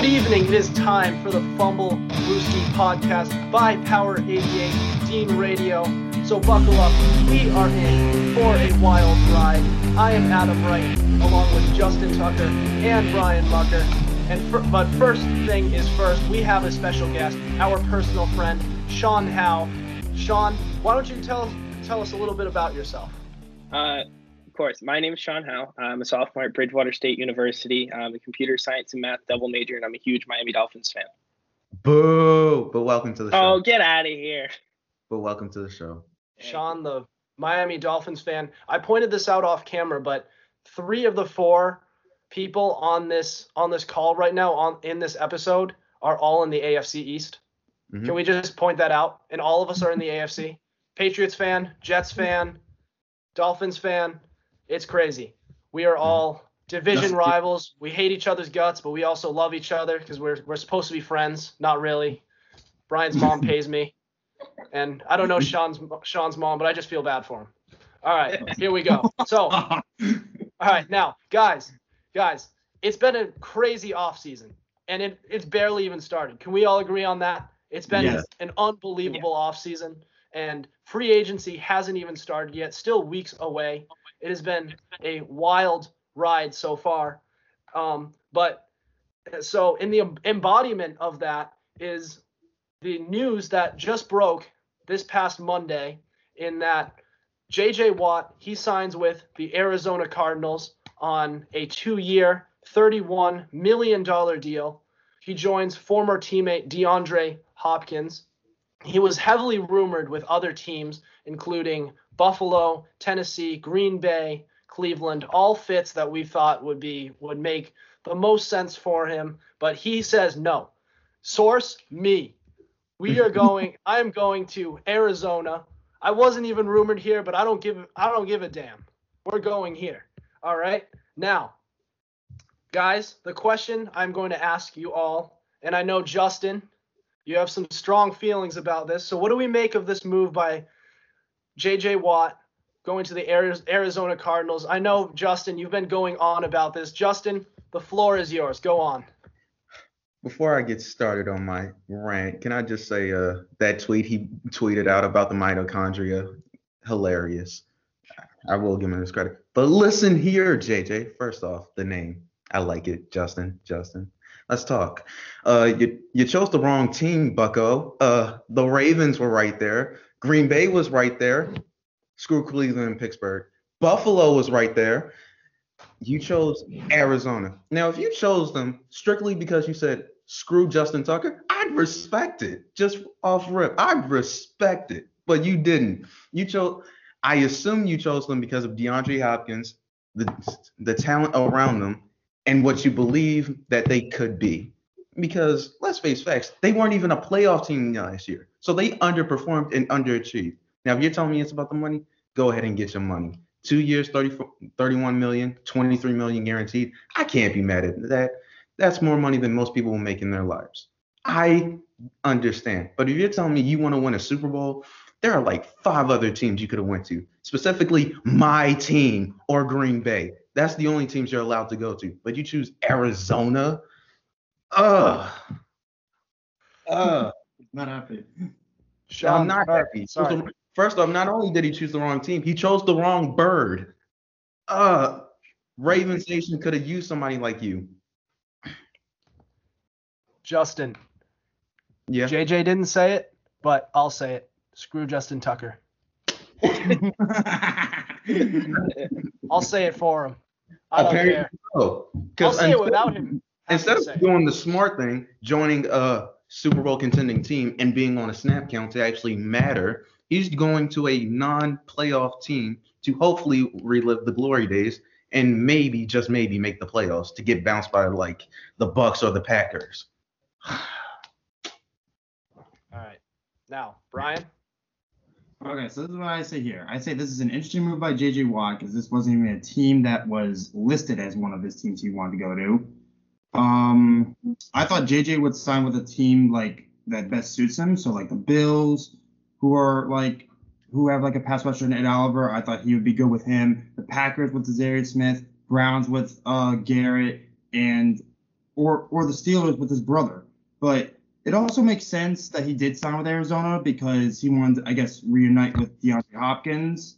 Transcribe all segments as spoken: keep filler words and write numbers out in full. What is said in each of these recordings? Good evening. It is time for the Fumble Brewski podcast by Power eighty-eight Dean Radio. So buckle up. We are in for a wild ride. I am Adam Wright, along with Justin Tucker and Brian Mucker. And for, but first thing is first, we have a special guest, our personal friend, Sean Howe. Sean, why don't you tell tell us a little bit about yourself? Uh, of course. My name is Sean Howe. I'm a sophomore at Bridgewater State University. I'm a computer science and math double major, and I'm a huge Miami Dolphins fan. Boo! But welcome to the show. Oh, get out of here. But welcome to the show. Sean, the Miami Dolphins fan. I pointed this out off camera, but three of the four people on this on this call right now on in this episode are all in the A F C East. Mm-hmm. Can we just point that out? And all of us are in the A F C. Patriots fan, Jets fan, Dolphins fan. It's crazy. We are all division Justin, rivals. We hate each other's guts, but we also love each other because we're we're supposed to be friends. Not really. Brian's mom pays me. And I don't know Sean's Sean's mom, but I just feel bad for him. All right, here we go. So, all right, now, guys, guys, it's been a crazy offseason, and it, it's barely even started. Can we all agree on that? It's been yeah. an unbelievable yeah. offseason, and free agency hasn't even started yet, still weeks away. It has been a wild ride so far. Um, but so in the embodiment of that is the news that just broke this past Monday in that J J. Watt, he signs with the Arizona Cardinals on a two-year, thirty-one million dollars deal. He joins former teammate DeAndre Hopkins. He was heavily rumored with other teams, including Buffalo, Tennessee, Green Bay, Cleveland, all fits that we thought would be would make the most sense for him. But he says, no, source me. We are going. I am going to Arizona. I wasn't even rumored here, but I don't give. I don't give a damn. We're going here. All right. Now, guys, the question I'm going to ask you all, and I know Justin, you have some strong feelings about this. So, what do we make of this move by J J. Watt going to the Arizona Cardinals? I know, Justin, you've been going on about this. Justin, the floor is yours. Go on. Before I get started on my rant, can I just say uh, that tweet he tweeted out about the mitochondria? Hilarious. I will give him this credit. But listen here, J J. First off, the name. I like it. Justin, Justin. Let's talk. Uh, you, you chose the wrong team, bucko. Uh, the Ravens were right there. Green Bay was right there. Screw Cleveland and Pittsburgh. Buffalo was right there. You chose Arizona. Now, if you chose them strictly because you said, screw Justin Tucker, I'd respect it. Just off rip, I'd respect it. But you didn't. You chose. I assume you chose them because of DeAndre Hopkins, the, the talent around them, and what you believe that they could be. Because, let's face facts, they weren't even a playoff team last year. So they underperformed and underachieved. Now, if you're telling me it's about the money, go ahead and get your money. Two years, thirty-one million dollars, twenty-three million dollars guaranteed. I can't be mad at that. That's more money than most people will make in their lives. I understand. But if you're telling me you want to win a Super Bowl, there are like five other teams you could have went to, specifically my team or Green Bay. That's the only teams you're allowed to go to. But you choose Arizona. Ugh. Ugh. Not happy. Sean, I'm not sorry, happy. Sorry. First off, not only did he choose the wrong team, he chose the wrong bird. Uh, Raven Station could have used somebody like you. Justin. Yeah. J J didn't say it, but I'll say it. Screw Justin Tucker. I'll say it for him. I don't Apparently care. So, I'll say it without him. Instead of doing the smart thing, joining a Super Bowl contending team and being on a snap count to actually matter, he's going to a non-playoff team to hopefully relive the glory days and maybe, just maybe, make the playoffs to get bounced by, like, the Bucks or the Packers. All right. Now, Brian? Okay, so this is what I say here. I say this is an interesting move by J J. Watt because this wasn't even a team that was listed as one of his teams he wanted to go to. Um, I thought J J would sign with a team, like, that best suits him, so, like, the Bills, who are like, who have like a pass rusher in Ed Oliver. I thought he would be good with him. The Packers with Desarius Smith, Browns with uh, Garrett, and or or the Steelers with his brother. But it also makes sense that he did sign with Arizona because he wanted to, I guess, reunite with DeAndre Hopkins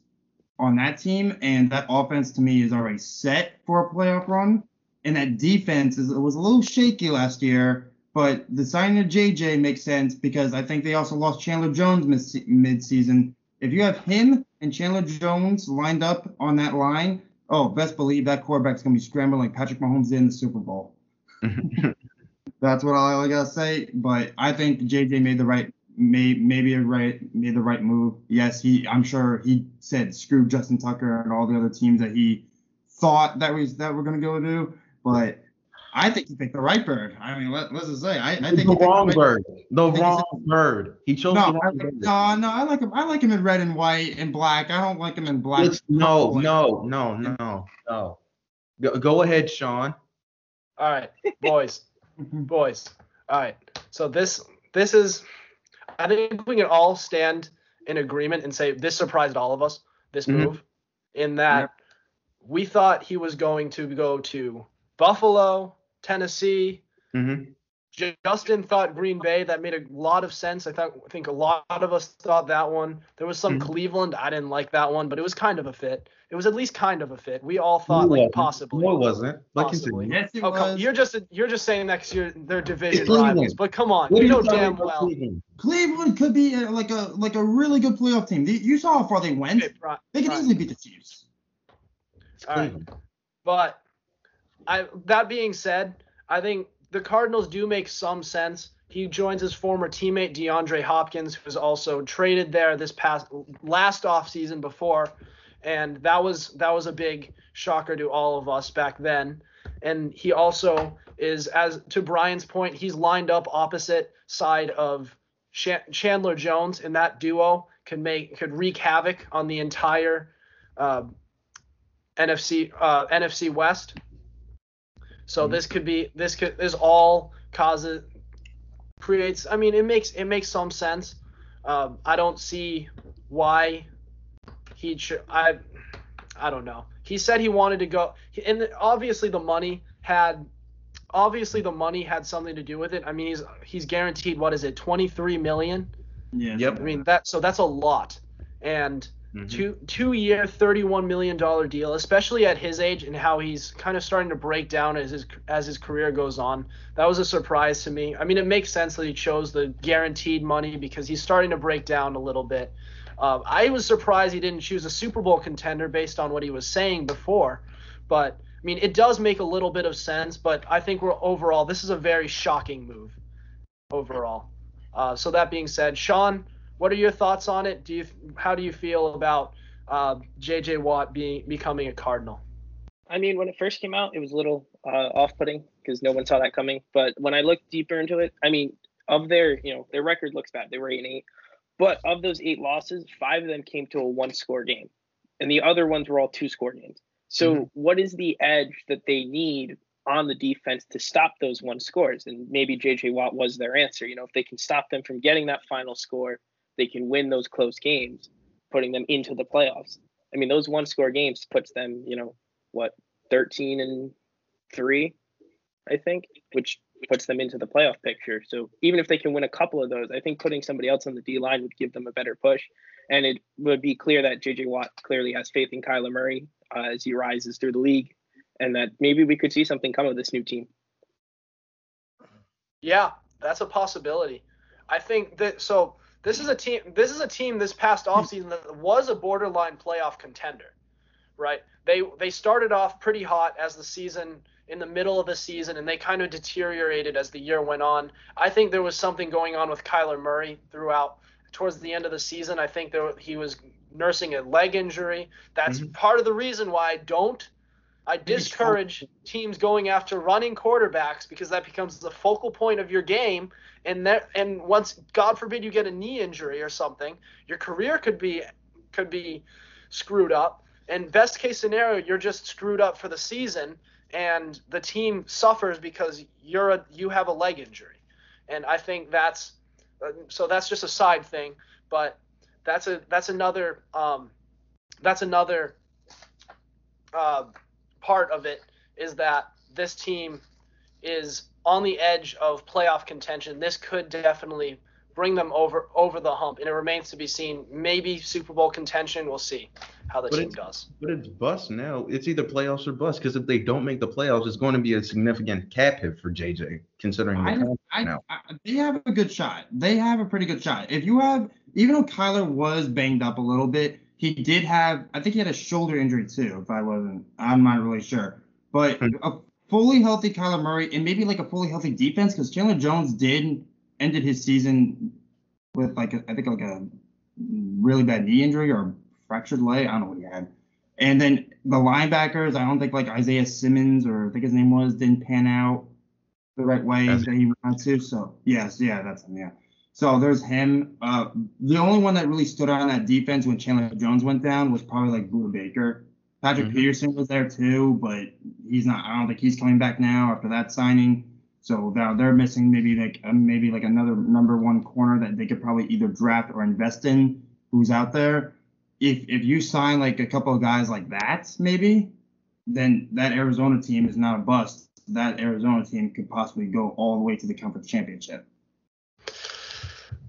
on that team. And that offense, to me, is already set for a playoff run. And that defense is, it was a little shaky last year, but the signing of J J makes sense because I think they also lost Chandler Jones mis- mid-season. If you have him and Chandler Jones lined up on that line, oh, best believe that quarterback's going to be scrambling like Patrick Mahomes did in the Super Bowl. That's what all I got to say. But I think J J made the right may, maybe a right made the right move. Yes, he I'm sure he said screw Justin Tucker and all the other teams that he thought that was that we're going to go to. But I think he picked the right bird. I mean, what, what's it say? I, I think the wrong the right bird. bird. The wrong he bird. He chose no, the wrong I, bird. No, no, I like him. I like him in red and white and black. I don't like him in black. No, no, no, no, no. Go, go ahead, Sean. All right, boys. boys. All right. So this this is – I think we can all stand in agreement and say this surprised all of us, this mm-hmm. move, in that yep. we thought he was going to go to Buffalo, Tennessee. Mm-hmm. Justin thought Green Bay. That made a lot of sense. I thought, I think a lot of us thought that one. There was some mm-hmm. Cleveland. I didn't like that one, but it was kind of a fit. It was at least kind of a fit. We all thought no, like possibly. No, it wasn't. Possibly. Yes, it okay. was. You're just you're just saying next year they're division rivals. But come on, what you know damn well. Cleveland? Cleveland could be a, like a like a really good playoff team. They, you saw how far they went. It, right, they could right. easily beat the Chiefs. All right, but I that being said, I think. The Cardinals do make some sense. He joins his former teammate DeAndre Hopkins, who was also traded there this past last offseason before, and that was that was a big shocker to all of us back then. And he also is, as to Brian's point, he's lined up opposite side of Sh- Chandler Jones, and that duo could make could wreak havoc on the entire uh, N F C West. So this could be this could this all causes creates. I mean, it makes it makes some sense. Um, I don't see why he should. I I don't know. He said he wanted to go, and obviously the money had obviously the money had something to do with it. I mean, he's he's guaranteed what is it, twenty-three million? Yeah. Yep. I mean that. So that's a lot. And. Mm-hmm. Two two year thirty-one million dollars deal, especially at his age and how he's kind of starting to break down as his as his career goes on. That was a surprise to me. I mean, it makes sense that he chose the guaranteed money because he's starting to break down a little bit. Uh, I was surprised he didn't choose a Super Bowl contender based on what he was saying before. But I mean, it does make a little bit of sense. But I think we're overall this is a very shocking move overall. Uh, so that being said, Sean. What are your thoughts on it? Do you how do you feel about uh, J J. Watt being becoming a Cardinal? I mean, when it first came out, it was a little uh, off-putting because no one saw that coming. But when I looked deeper into it, I mean, of their you know their record looks bad. They were eight and eight, but of those eight losses, five of them came to a one-score game, and the other ones were all two-score games. So mm-hmm. what is the edge that they need on the defense to stop those one scores? And maybe J J. Watt was their answer. You know, if they can stop them from getting that final score. They can win those close games, putting them into the playoffs. I mean, those one-score games puts them, you know, what, thirteen and three, I think, which puts them into the playoff picture. So even if they can win a couple of those, I think putting somebody else on the D-line would give them a better push. And it would be clear that J J. Watt clearly has faith in Kyler Murray uh, as he rises through the league, and that maybe we could see something come of this new team. Yeah, that's a possibility. I think that – so – This is a team this is a team this past offseason that was a borderline playoff contender, right? They they started off pretty hot as the season in the middle of the season and they kind of deteriorated as the year went on. I think there was something going on with Kyler Murray throughout towards the end of the season. I think there he was nursing a leg injury. That's mm-hmm. part of the reason why I don't I discourage teams going after running quarterbacks because that becomes the focal point of your game. And there, and once, God forbid, you get a knee injury or something, your career could be could be screwed up. And best case scenario, you're just screwed up for the season, and the team suffers because you're a, you have a leg injury. And I think that's so that's just a side thing, but that's a that's another um, that's another. Uh, part of it is that this team is on the edge of playoff contention. This could definitely bring them over over the hump, and it remains to be seen. Maybe Super Bowl contention. We'll see how the but team does. But it's bust now. It's either playoffs or bust, because if they don't make the playoffs, it's going to be a significant cap hit for J J, considering I, the I, now. I, they have a good shot. They have a pretty good shot. If you have, even though Kyler was banged up a little bit, he did have, I think he had a shoulder injury too, if I wasn't, I'm not really sure. But a fully healthy Kyler Murray and maybe like a fully healthy defense, because Chandler Jones did ended his season with like a, I think like a really bad knee injury or fractured leg. I don't know what he had. And then the linebackers, I don't think like Isaiah Simmons or I think his name was didn't pan out the right way that's that he wanted to. So yes, yeah, that's him. Yeah. So there's him. Uh, the only one that really stood out on that defense when Chandler Jones went down was probably like Buda Baker. Patrick mm-hmm. Peterson was there too, but he's not. I don't think he's coming back now after that signing. So now they're missing maybe like uh, maybe like another number one corner that they could probably either draft or invest in who's out there. If if you sign like a couple of guys like that, maybe, then that Arizona team is not a bust. That Arizona team could possibly go all the way to the conference championship.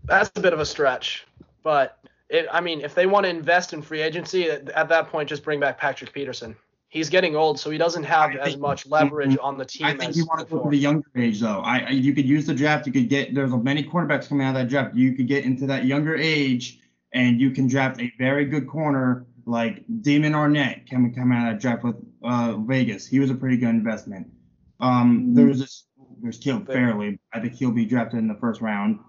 That's a bit of a stretch, but it, I mean, if they want to invest in free agency, at, at that point, just bring back Patrick Peterson. He's getting old, so he doesn't have as much leverage on the team. I think you want to go to the younger age, though. I, I you could use the draft. You could get there's many quarterbacks coming out of that draft. You could get into that younger age, and you can draft a very good corner like Damon Arnett coming coming out of that draft with uh, Vegas. He was a pretty good investment. Um, there's this there's Caleb Farley. I think he'll be drafted in the first round.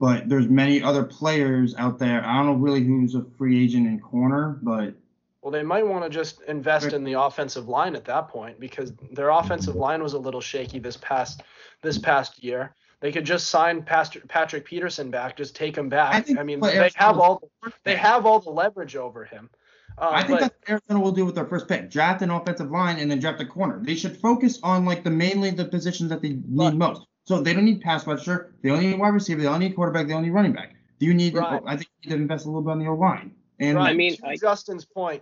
But there's many other players out there. I don't know really who's a free agent in corner, but. Well, they might want to just invest in the offensive line at that point, because their offensive line was a little shaky this past this past year. They could just sign Pastor Patrick Peterson back, just take him back. I, think I mean, they have all they have all the leverage over him. Uh, I think but, that's what Arizona will do with their first pick: draft an offensive line and then draft a corner. They should focus on like the mainly the positions that they need but, most. So they don't need pass rusher, they only need wide receiver, they only need quarterback, they only need running back. Do you need? Right. I think you need to invest a little bit on the O line. And right. I mean, to I, Justin's point,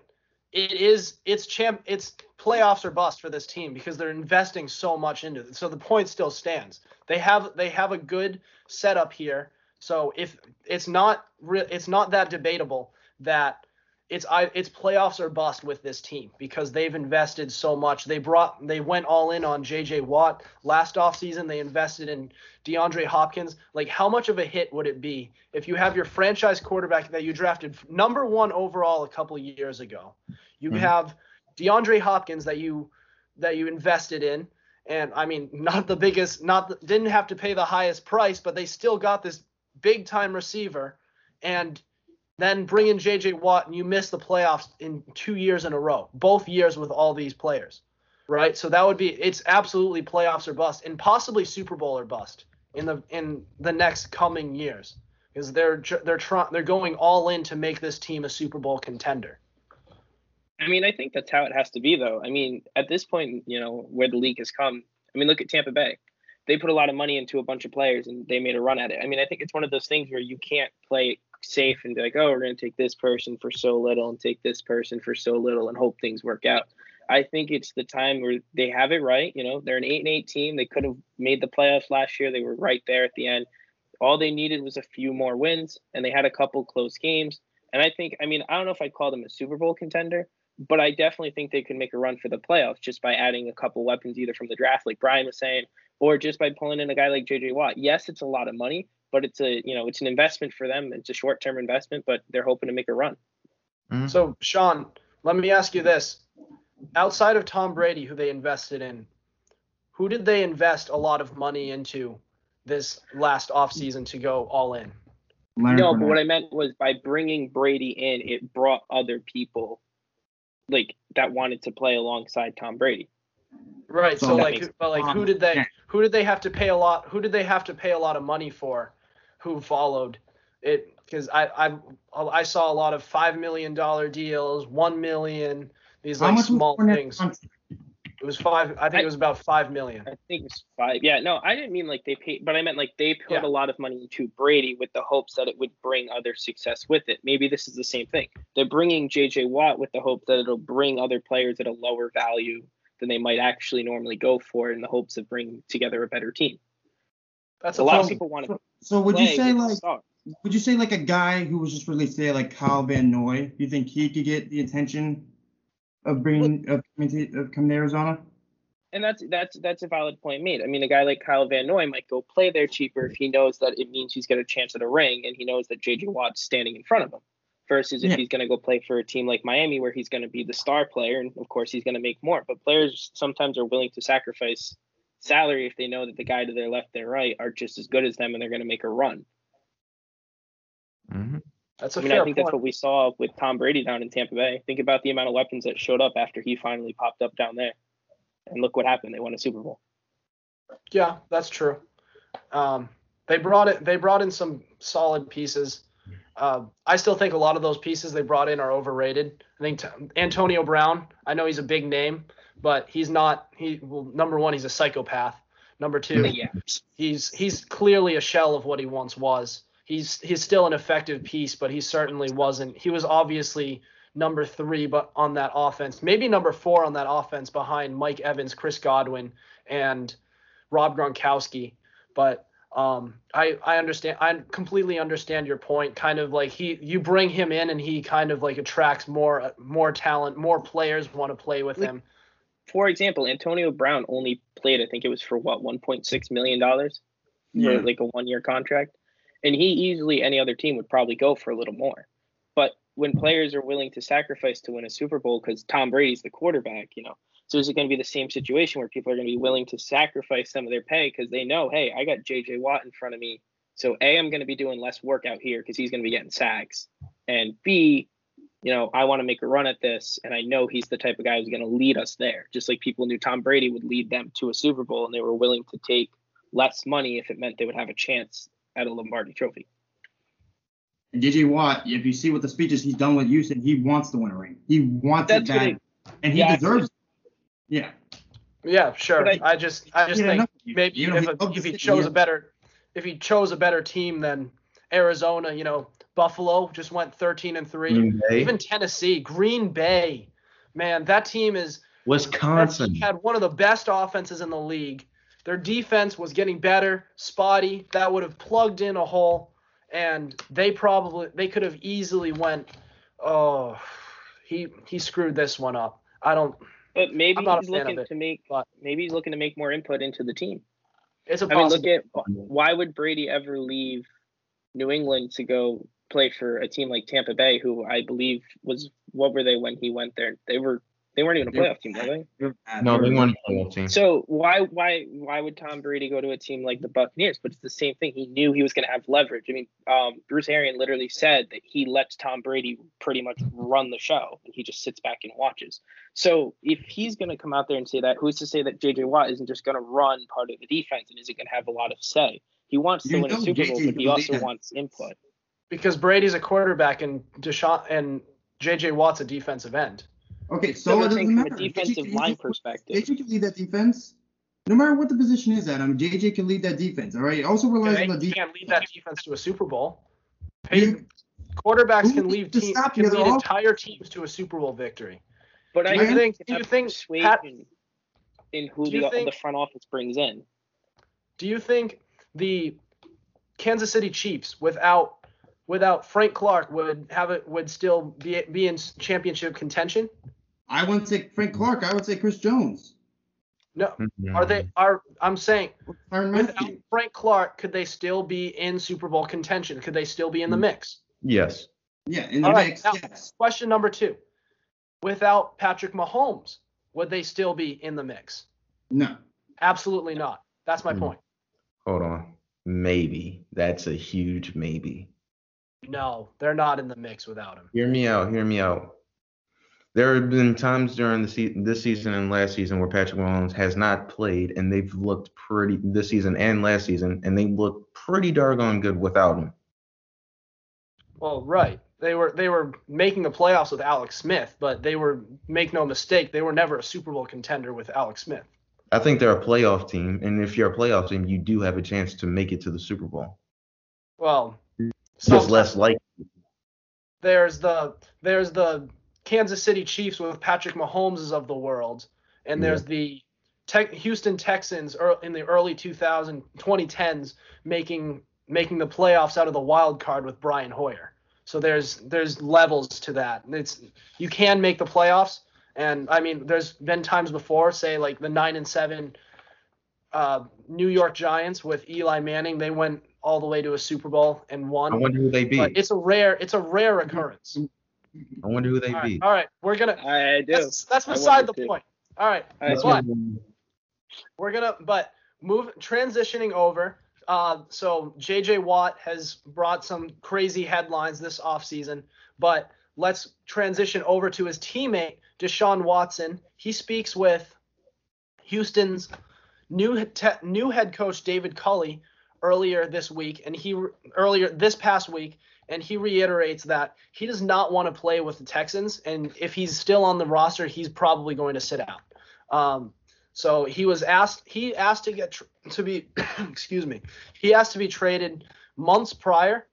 it is it's champ, it's playoffs or bust for this team because they're investing so much into it. So the point still stands. They have they have a good setup here. So if it's not re- it's not that debatable that it's I it's playoffs or bust with this team because they've invested so much. They brought they went all in on J J. Watt last offseason. They invested in DeAndre Hopkins. Like, how much of a hit would it be if you have your franchise quarterback that you drafted number one overall a couple of years ago? You mm-hmm. have DeAndre Hopkins that you that you invested in, and I mean, not the biggest, not the, didn't have to pay the highest price, but they still got this big time receiver. And then bring in J J. Watt, and you miss the playoffs in two years in a row, both years with all these players, right? So that would be – it's absolutely playoffs or bust, and possibly Super Bowl or bust in the in the next coming years, because they're they're trying they're going all in to make this team a Super Bowl contender. I mean, I think that's how it has to be, though. I mean, at this point, you know, where the league has come, I mean, look at Tampa Bay. They put a lot of money into a bunch of players, and they made a run at it. I mean, I think it's one of those things where you can't play – safe and be like, oh, we're going to take this person for so little and take this person for so little and hope things work out. I think it's the time where they have it right. You know, they're an eight and eight team. They could have made the playoffs last year. They were right there at the end. All they needed was a few more wins, and they had a couple close games. And I think, I mean, I don't know if I'd call them a Super Bowl contender, but I definitely think they could make a run for the playoffs just by adding a couple weapons either from the draft, like Brian was saying, or just by pulling in a guy like J J. Watt. Yes, it's a lot of money, but it's a, you know, it's an investment for them. It's a short-term investment, but they're hoping to make a run. Mm-hmm. So, Sean, let me ask you this. Outside of Tom Brady, who they invested in, who did they invest a lot of money into this last offseason to go all in? Leonard no, Burnett. But what I meant was by bringing Brady in, it brought other people like that wanted to play alongside Tom Brady. Right. So, so like, but like, who did they, who did they have to pay a lot? Who did they have to pay a lot of money for? Who followed it? Because I, I, I saw a lot of five million dollar deals, one million. These like small things. It was five. I think I, it was about five million. I think it was five. Yeah. No, I didn't mean like they paid, but I meant like they put yeah. a lot of money into Brady with the hopes that it would bring other success with it. Maybe this is the same thing. They're bringing J J Watt with the hope that it'll bring other players at a lower value than they might actually normally go for in the hopes of bringing together a better team. That's a lot of people want to. So would you say like would you say like a guy who was just released today, like Val Van Noy, do you think he could get the attention of bringing of coming to, of coming to Arizona? And that's that's that's a valid point made. I mean, a guy like Val Van Noy might go play there cheaper if he knows that it means he's got a chance at a ring, and he knows that J J. Watt's standing in front of him. Versus if yeah. he's going to go play for a team like Miami, where he's going to be the star player, and of course he's going to make more. But players sometimes are willing to sacrifice salary if they know that the guy to their left, their right, are just as good as them, and they're going to make a run. Mm-hmm. That's a I mean, fair I think point. That's what we saw with Tom Brady down in Tampa Bay. Think about the amount of weapons that showed up after he finally popped up down there, and look what happened. They won a Super Bowl. Yeah, that's true. Um, they brought it. They brought in some solid pieces. Uh, I still think a lot of those pieces they brought in are overrated. I think t- Antonio Brown, I know he's a big name, but he's not. He well, number one, he's a psychopath. Number two, yeah. he's he's clearly a shell of what he once was. He's he's still an effective piece, but he certainly wasn't. He was obviously number three, but on that offense, maybe number four on that offense behind Mike Evans, Chris Godwin, and Rob Gronkowski, but. Um, I, I understand. I completely understand your point. Kind of like he, you bring him in and he kind of like attracts more, more talent, more players want to play with him. For example, Antonio Brown only played, I think it was for what, one point six million dollars yeah. for like a one year contract. And he easily, any other team would probably go for a little more, but when players are willing to sacrifice to win a Super Bowl, cause Tom Brady's the quarterback, you know, so is it going to be the same situation where people are going to be willing to sacrifice some of their pay because they know, hey, I got J J. Watt in front of me. So, A, I'm going to be doing less work out here because he's going to be getting sacks. And, B, you know, I want to make a run at this, and I know he's the type of guy who's going to lead us there. Just like people knew Tom Brady would lead them to a Super Bowl, and they were willing to take less money if it meant they would have a chance at a Lombardi Trophy. And J J. Watt, if you see what the speeches he's done with Houston, he wants to win a ring. He wants That's it back, it, and he yeah, deserves it. Yeah. Yeah, sure. I, I just, I just think maybe you know, if, a, if he chose yeah. a better, if he chose a better team than Arizona, you know, Buffalo just went thirteen and three. Even Tennessee, Green Bay, man, that team is. Wisconsin team had one of the best offenses in the league. Their defense was getting better, spotty. That would have plugged in a hole, and they probably they could have easily went. Oh, he he screwed this one up. I don't. But maybe he's looking it, to make maybe he's looking to make more input into the team. It's a I mean, look at why would Brady ever leave New England to go play for a team like Tampa Bay, who I believe was what were they when he went there? They were they weren't even a playoff team, were they? No, they weren't a playoff team. So why why why would Tom Brady go to a team like the Buccaneers? But it's the same thing. He knew he was going to have leverage. I mean, um, Bruce Arians literally said that he lets Tom Brady pretty much run the show, and he just sits back and watches. So if he's going to come out there and say that, who's to say that J J. Watt isn't just going to run part of the defense and isn't going to have a lot of say? He wants to you win a Super Bowl, but he also that. wants input. Because Brady's a quarterback and Deshaun and J J. Watt's a defensive end. Okay, so it doesn't matter. From a defensive line perspective, J J can lead that defense. No matter what the position is at, I mean, J J can lead that defense. All right, it also relies on the defense. Can't lead that defense to a Super Bowl. Quarterbacks can lead entire teams to a Super Bowl victory. But I think do you think Pat, in who the, think, the front office brings in? Do you think the Kansas City Chiefs without without Frank Clark would have it would still be be in championship contention? I wouldn't say Frank Clark. I would say Chris Jones. No, are they are? I'm saying without Frank Clark, could they still be in Super Bowl contention? Could they still be in the mix? Yes. Yeah, in the All mix. Right, now, yes. Question number two. Without Patrick Mahomes, would they still be in the mix? No. Absolutely not. That's my point. Hold on. Maybe. That's a huge maybe. No, they're not in the mix without him. Hear me out. Hear me out. There have been times during the se- this season and last season where Patrick Mahomes has not played, and they've looked pretty – this season and last season, and they looked pretty doggone good without him. Well, right. They were they were making the playoffs with Alex Smith, but they were make no mistake, they were never a Super Bowl contender with Alex Smith. I think they're a playoff team, and if you're a playoff team, you do have a chance to make it to the Super Bowl. Well, it's just less likely. There's the there's the Kansas City Chiefs with Patrick Mahomes of the world, And there's yeah. the Te- Houston Texans in the early two thousand, twenty tens making making the playoffs out of the wild card with Brian Hoyer. So there's there's levels to that. It's you can make the playoffs, and I mean there's been times before, say like the nine and seven uh, New York Giants with Eli Manning, they went all the way to a Super Bowl and won. I wonder who they beat. But it's a rare it's a rare occurrence. I wonder who they all beat. Right, all right, we're gonna. I do. That's, that's beside the too. point. All right, all right. But we're gonna but move transitioning over. Uh, so J J. Watt has brought some crazy headlines this offseason, but let's transition over to his teammate, Deshaun Watson. He speaks with Houston's new te- new head coach, David Culley, earlier this week, and he re- earlier this past week, and he reiterates that he does not want to play with the Texans, and if he's still on the roster, he's probably going to sit out. Um, So he was asked. He asked to get tr- to be. excuse me. He asked to be traded months prior,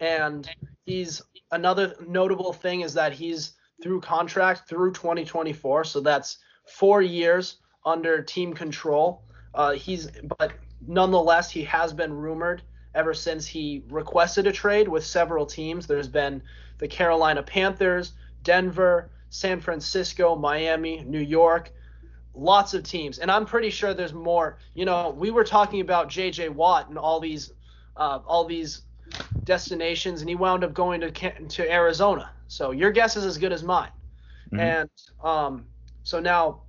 and he's another notable thing is that he's through contract through twenty twenty-four. So that's four years under team control. Uh, he's but nonetheless, he has been rumored ever since he requested a trade with several teams. There's been the Carolina Panthers, Denver, San Francisco, Miami, New York. Lots of teams, and I'm pretty sure there's more. You know, we were talking about J J. Watt and all these, uh, all these destinations, and he wound up going to to Arizona. So your guess is as good as mine. Mm-hmm. And um, so now,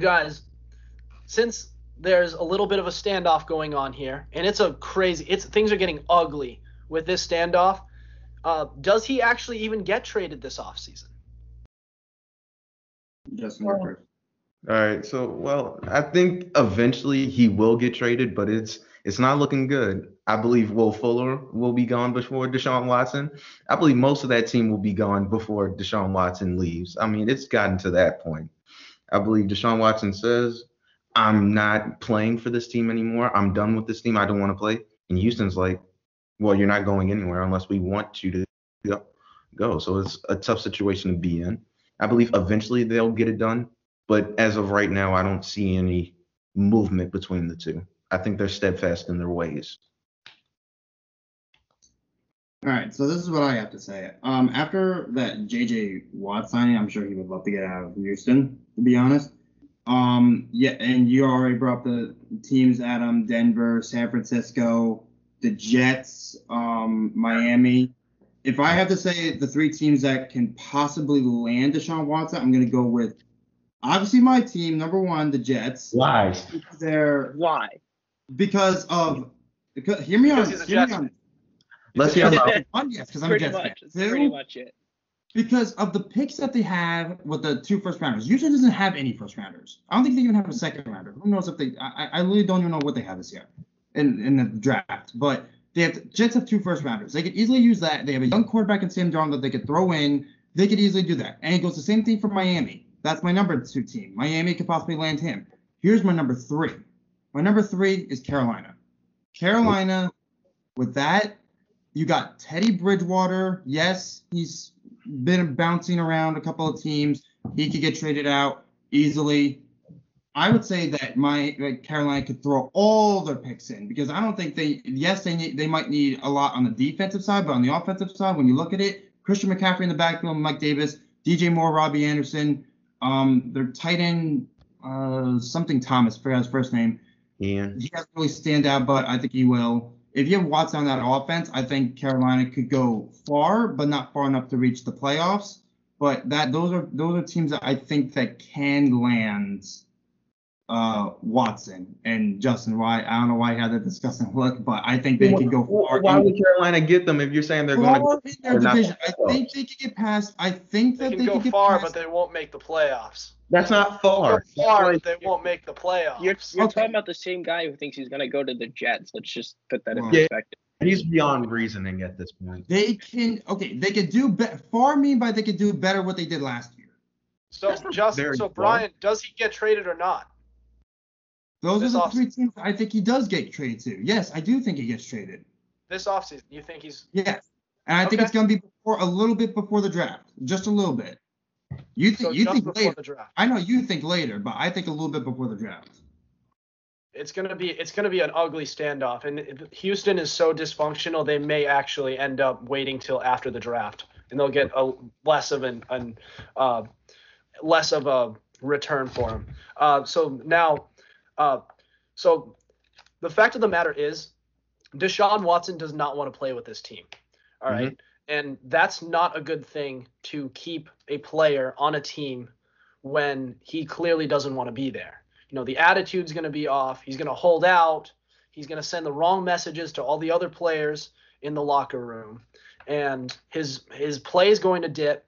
guys, since there's a little bit of a standoff going on here, and it's a crazy, it's things are getting ugly with this standoff. Uh, does he actually even get traded this offseason? Yes, Mark. All right. So, well, I think eventually he will get traded, but it's it's not looking good. I believe Will Fuller will be gone before Deshaun Watson. I believe most of that team will be gone before Deshaun Watson leaves. I mean, it's gotten to that point. I believe Deshaun Watson says, I'm not playing for this team anymore. I'm done with this team. I don't want to play. And Houston's like, well, you're not going anywhere unless we want you to go. So it's a tough situation to be in. I believe eventually they'll get it done. But as of right now, I don't see any movement between the two. I think they're steadfast in their ways. All right, so this is what I have to say. Um, after that J J. Watt signing, I'm sure he would love to get out of Houston, to be honest. Um, yeah, and you already brought the teams, Adam, Denver, San Francisco, the Jets, um, Miami. If I have to say the three teams that can possibly land Deshaun Watson, I'm going to go with obviously, my team, number one, the Jets. Why? They're why? Because of because hear me because on. Hear me on. Let's hear on. Yes, because I'm a Jets fan. That's pretty much it. Because of the picks that they have with the two first rounders. Houston doesn't have any first rounders. I don't think they even have a second rounder. Who knows if they? I I really don't even know what they have this year in in the draft. But they have to, Jets have two first rounders. They could easily use that. They have a young quarterback in Sam Darnold that they could throw in. They could easily do that. And it goes the same thing for Miami. That's my number two team. Miami could possibly land him. Here's my number three. My number three is Carolina. Carolina, with that, you got Teddy Bridgewater. Yes, he's been bouncing around a couple of teams. He could get traded out easily. I would say that my that Carolina could throw all their picks in because I don't think they – yes, they need, they might need a lot on the defensive side, but on the offensive side, when you look at it, Christian McCaffrey in the backfield, Mike Davis, D J Moore, Robbie Anderson – Um, their tight end, uh, something Thomas, forgot his first name. Yeah. He doesn't really stand out, but I think he will. If you have Watson on that offense, I think Carolina could go far, but not far enough to reach the playoffs. But that those are those are teams that I think that can land uh, Watson and Justin. Why I don't know why I had that disgusting look, but I think they well, could go far. Why would Carolina get them if you're saying they're going to in their division? I think they could get past. I think that they, can they go could go far, past. But they won't make the playoffs. That's not far. They're far, but they won't make the playoffs. You're, you're okay. talking about the same guy who thinks he's going to go to the Jets. Let's just put that in yeah. perspective. He's beyond reasoning at this point. They can okay. They could do be- far. Mean by they could do better what they did last year. So Justin, so Brian, does he get traded or not? Those this are the off-season. Three teams I think he does get traded to. Yes, I do think he gets traded. This offseason, you think he's... Yes, and I okay. think it's going to be before, a little bit before the draft, just a little bit. You think so you think later. The draft. I know you think later, but I think a little bit before the draft. It's gonna be it's gonna be an ugly standoff, and Houston is so dysfunctional they may actually end up waiting till after the draft, and they'll get a less of an, an uh, less of a return for him. Uh, so now, uh, so the fact of the matter is, Deshaun Watson does not want to play with this team. All mm-hmm. right. And that's not a good thing to keep a player on a team when he clearly doesn't want to be there. You know, the attitude's going to be off. He's going to hold out. He's going to send the wrong messages to all the other players in the locker room. And his his play is going to dip.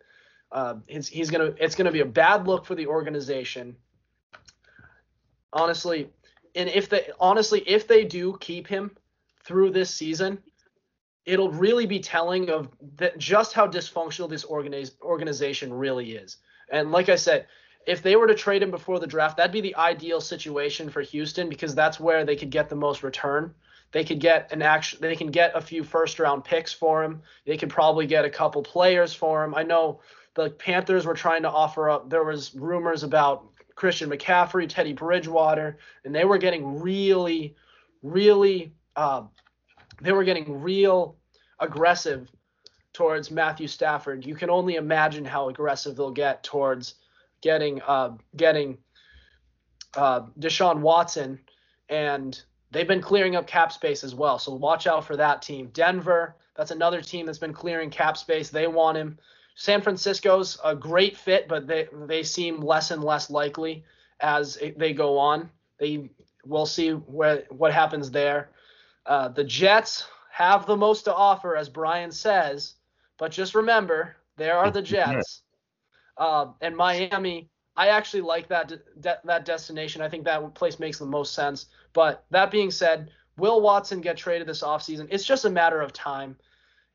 Uh, his, he's going to it's going to be a bad look for the organization. Honestly, and if they honestly if they do keep him through this season, it'll really be telling of that just how dysfunctional this organiz- organization really is. And like I said, if they were to trade him before the draft, that'd be the ideal situation for Houston because that's where they could get the most return. They could get an action. They can get a few first-round picks for him. They could probably get a couple players for him. I know the Panthers were trying to offer up. There was rumors about Christian McCaffrey, Teddy Bridgewater, and they were getting really, really. Uh, they were getting real aggressive towards Matthew Stafford. You can only imagine how aggressive they'll get towards getting uh, getting uh, Deshaun Watson, and they've been clearing up cap space as well. So watch out for that team. Denver, that's another team that's been clearing cap space. They want him. San Francisco's a great fit, but they they seem less and less likely as they go on. They we'll see where what happens there. Uh, the Jets have the most to offer, as Brian says, but just remember, there are the Jets. Uh, and Miami, I actually like that de- that destination. I think that place makes the most sense. But that being said, will Watson get traded this offseason? It's just a matter of time.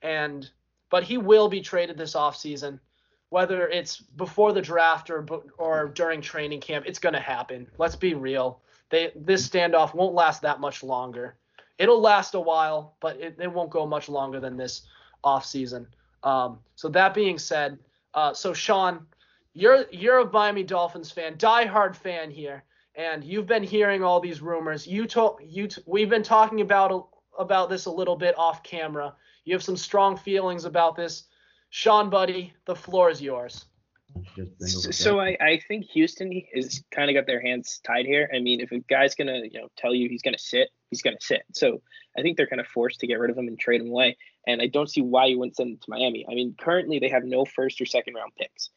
And but he will be traded this offseason, whether it's before the draft or or during training camp. It's going to happen. Let's be real. They this standoff won't last that much longer. It'll last a while, but it, it won't go much longer than this offseason. Um, so that being said, uh, so Sean, you're you're a Miami Dolphins fan, diehard fan here, and you've been hearing all these rumors. You told you t- we've been talking about about this a little bit off camera. You have some strong feelings about this, Sean, buddy. The floor is yours. So, so I, I think Houston is kind of got their hands tied here. I mean, if a guy's going to you know tell you he's going to sit, he's going to sit. So I think they're kind of forced to get rid of him and trade him away. And I don't see why you wouldn't send him to Miami. I mean, currently they have no first or second round picks.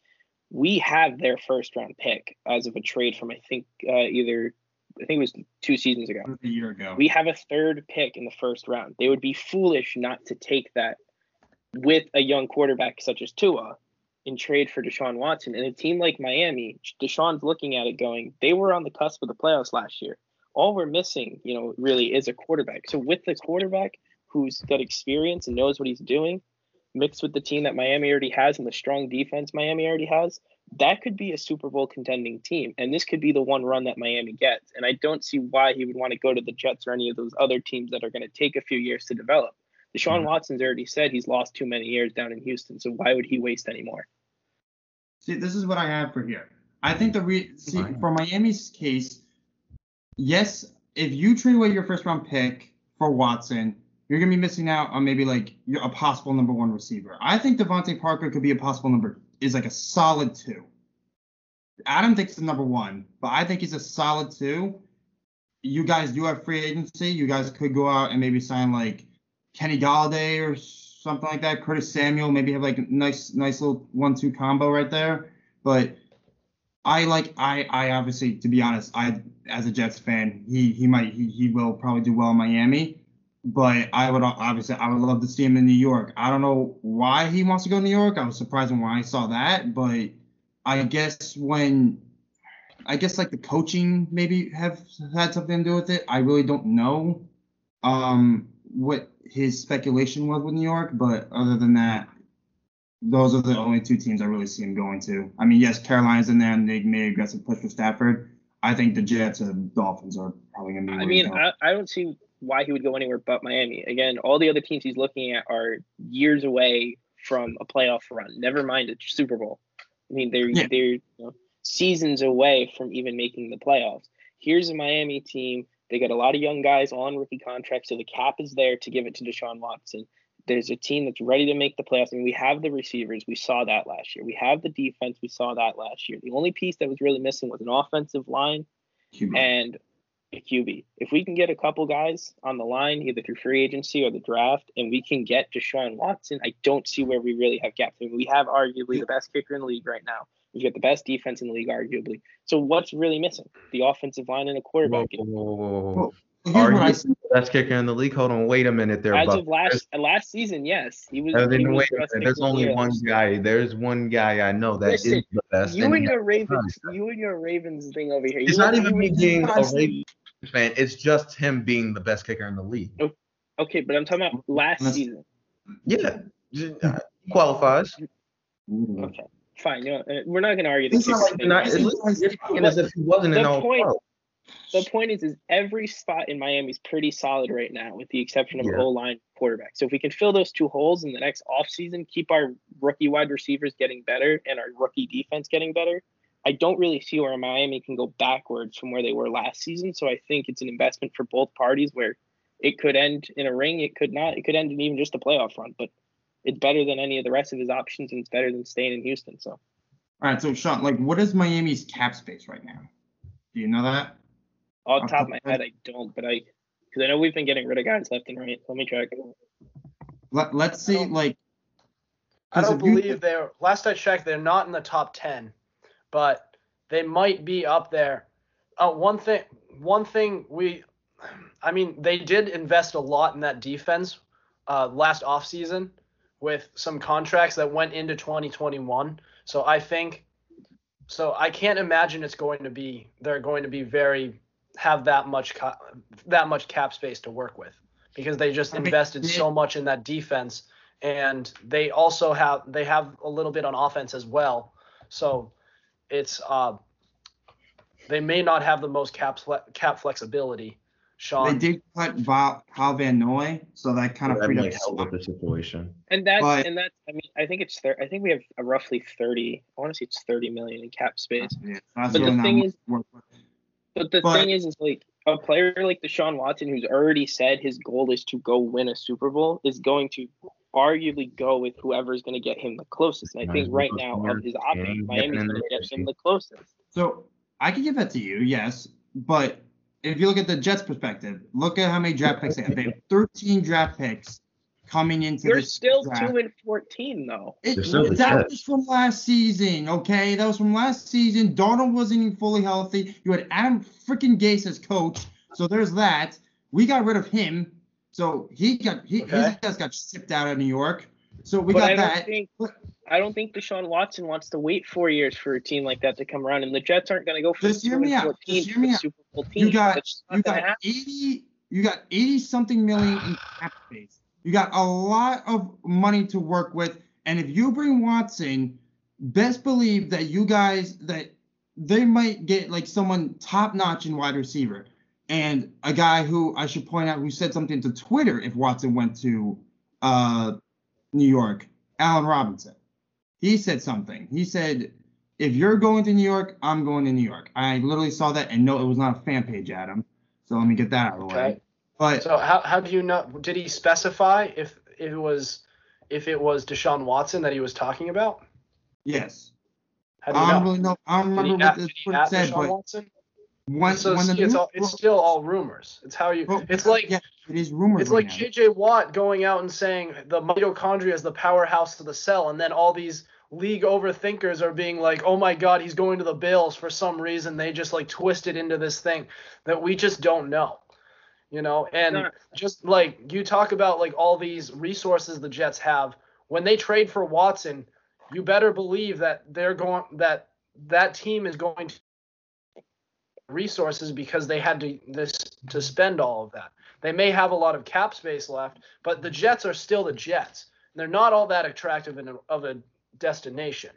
We have their first round pick as of a trade from, I think, uh, either I think it was two seasons ago. A year ago. We have a third pick in the first round. They would be foolish not to take that with a young quarterback such as Tua in trade for Deshaun Watson. And a team like Miami, Deshaun's looking at it going, they were on the cusp of the playoffs last year. All we're missing, you know, really is a quarterback. So with the quarterback who's got experience and knows what he's doing, mixed with the team that Miami already has and the strong defense Miami already has, that could be a Super Bowl contending team. And this could be the one run that Miami gets. And I don't see why he would want to go to the Jets or any of those other teams that are going to take a few years to develop. Deshaun Watson's already said he's lost too many years down in Houston, so why would he waste any more? See, this is what I have for here. I think the re- see for Miami's case, yes, if you trade away your first-round pick for Watson, you're going to be missing out on maybe like a possible number one receiver. I think Devontae Parker could be a possible number is like a solid two. Adam thinks the number one, but I think he's a solid two. You guys do have free agency. You guys could go out and maybe sign like Kenny Galladay or something like that. Curtis Samuel, maybe have like a nice, nice little one two combo right there. But I like, I, I obviously, to be honest, I as a Jets fan, he, he might, he, he will probably do well in Miami. But I would obviously, I would love to see him in New York. I don't know why he wants to go to New York. I was surprised when I saw that. But I guess when, I guess like the coaching maybe have had something to do with it. I really don't know. Um, what his speculation was with New York, but other than that, those are the only two teams I really see him going to. I mean, yes, Carolina's in there, and they made an aggressive push for Stafford. I think the Jets and Dolphins are probably going to be. I mean, I, I don't see why he would go anywhere but Miami. Again, all the other teams he's looking at are years away from a playoff run. Never mind a Super Bowl. I mean, they're yeah. they're you know, seasons away from even making the playoffs. Here's a Miami team. They got a lot of young guys on rookie contracts, so the cap is there to give it to Deshaun Watson. There's a team that's ready to make the playoffs, and we have the receivers. We saw that last year. We have the defense. We saw that last year. The only piece that was really missing was an offensive line Q B. And a Q B. If we can get a couple guys on the line, either through free agency or the draft, and we can get Deshaun Watson, I don't see where we really have gaps. I mean, we have arguably the best kicker in the league right now. We've got the best defense in the league, arguably. So what's really missing? The offensive line and a quarterback. Whoa, whoa, whoa, whoa. Whoa. Are you the best kicker in the league? Hold on, wait a minute there. As Buck. of last last season, yes, he was. He was There's only the one guy. There's one guy I know that Listen, is the best. You and, and your Ravens, you and your Ravens thing over here. It's you not even me being a Ravens fan. It's just him being the best kicker in the league. Okay, but I'm talking about last That's, season. Yeah, qualifies. Okay, fine. You know, we're not gonna argue. This not like not, it's not as if he wasn't in all point, The point is, is every spot in Miami is pretty solid right now, with the exception of yeah. O-line quarterback. So if we can fill those two holes in the next offseason, keep our rookie wide receivers getting better and our rookie defense getting better, I don't really see where Miami can go backwards from where they were last season. So I think it's an investment for both parties where it could end in a ring. It could not. It could end in even just a playoff run. But it's better than any of the rest of his options, and it's better than staying in Houston. So. All right. So, Sean, like, what is Miami's cap space right now? Do you know that? Off the top of my head, I don't, but I, because I know we've been getting rid of guys left and right. Let me check. Let, let's see, like. I don't believe you, they're, last I checked, they're not in the top ten, but they might be up there. Uh, one thing, one thing we, I mean, they did invest a lot in that defense uh, last offseason with some contracts that went into twenty twenty-one. So I think, so I can't imagine it's going to be, they're going to be very, have that much ca- that much cap space to work with, because they just invested so much in that defense, and they also have they have a little bit on offense as well. So it's uh they may not have the most cap fle- cap flexibility. Sean, they did cut Val Van Noy, so that kind of freed up the situation. And that's but, and that's I mean I think it's thir- I think we have a roughly thirty. I want to say it's thirty million in cap space. Yeah, that's but really the thing is. But the but, thing is, is like a player like Deshaun Watson, who's already said his goal is to go win a Super Bowl, is going to arguably go with whoever's going to get him the closest. And I think right now of his options, Miami's going to get him the closest. So I can give that to you, yes. But if you look at the Jets' perspective, look at how many draft picks they have. They have thirteen draft picks coming into this draft. They're still two and fourteen, though. It, that was from last season, okay? That was from last season. Darnold wasn't even fully healthy. You had Adam freaking Gase as coach, so there's that. We got rid of him, so he got he okay. his ass got shipped out of New York. So we but got I that. Don't think, I don't think Deshaun Watson wants to wait four years for a team like that to come around, and the Jets aren't going to go for Just the hear me out. Just hear me out. Super Bowl team. You got you got eighty you got eighty something million in cap space. You got a lot of money to work with, and if you bring Watson, best believe that you guys that they might get like someone top notch in wide receiver, and a guy who I should point out who said something to Twitter if Watson went to uh, New York, Allen Robinson. He said something. He said, "If you're going to New York, I'm going to New York." I literally saw that, and no, it was not a fan page, Adam. So let me get that out of the way. Okay. But, so how how do you know? Did he specify if, if it was if it was Deshaun Watson that he was talking about? Yes. How do you I don't know? really know. I don't remember what this was said, Deshaun Watson? When, so when see, it's, all, it's still all rumors. It's how you. Well, it's like yeah, it is rumors. It's right like J J. Watt going out and saying the mitochondria is the powerhouse of the cell, and then all these league overthinkers are being like, oh my God, he's going to the Bills for some reason. They just like twisted into this thing that we just don't know. You know, and sure. just like you talk about like all these resources the Jets have, when they trade for Watson, you better believe that they're going that that team is going to resources because they had to this to spend all of that. They may have a lot of cap space left, but the Jets are still the Jets. They're not all that attractive in a, of a destination.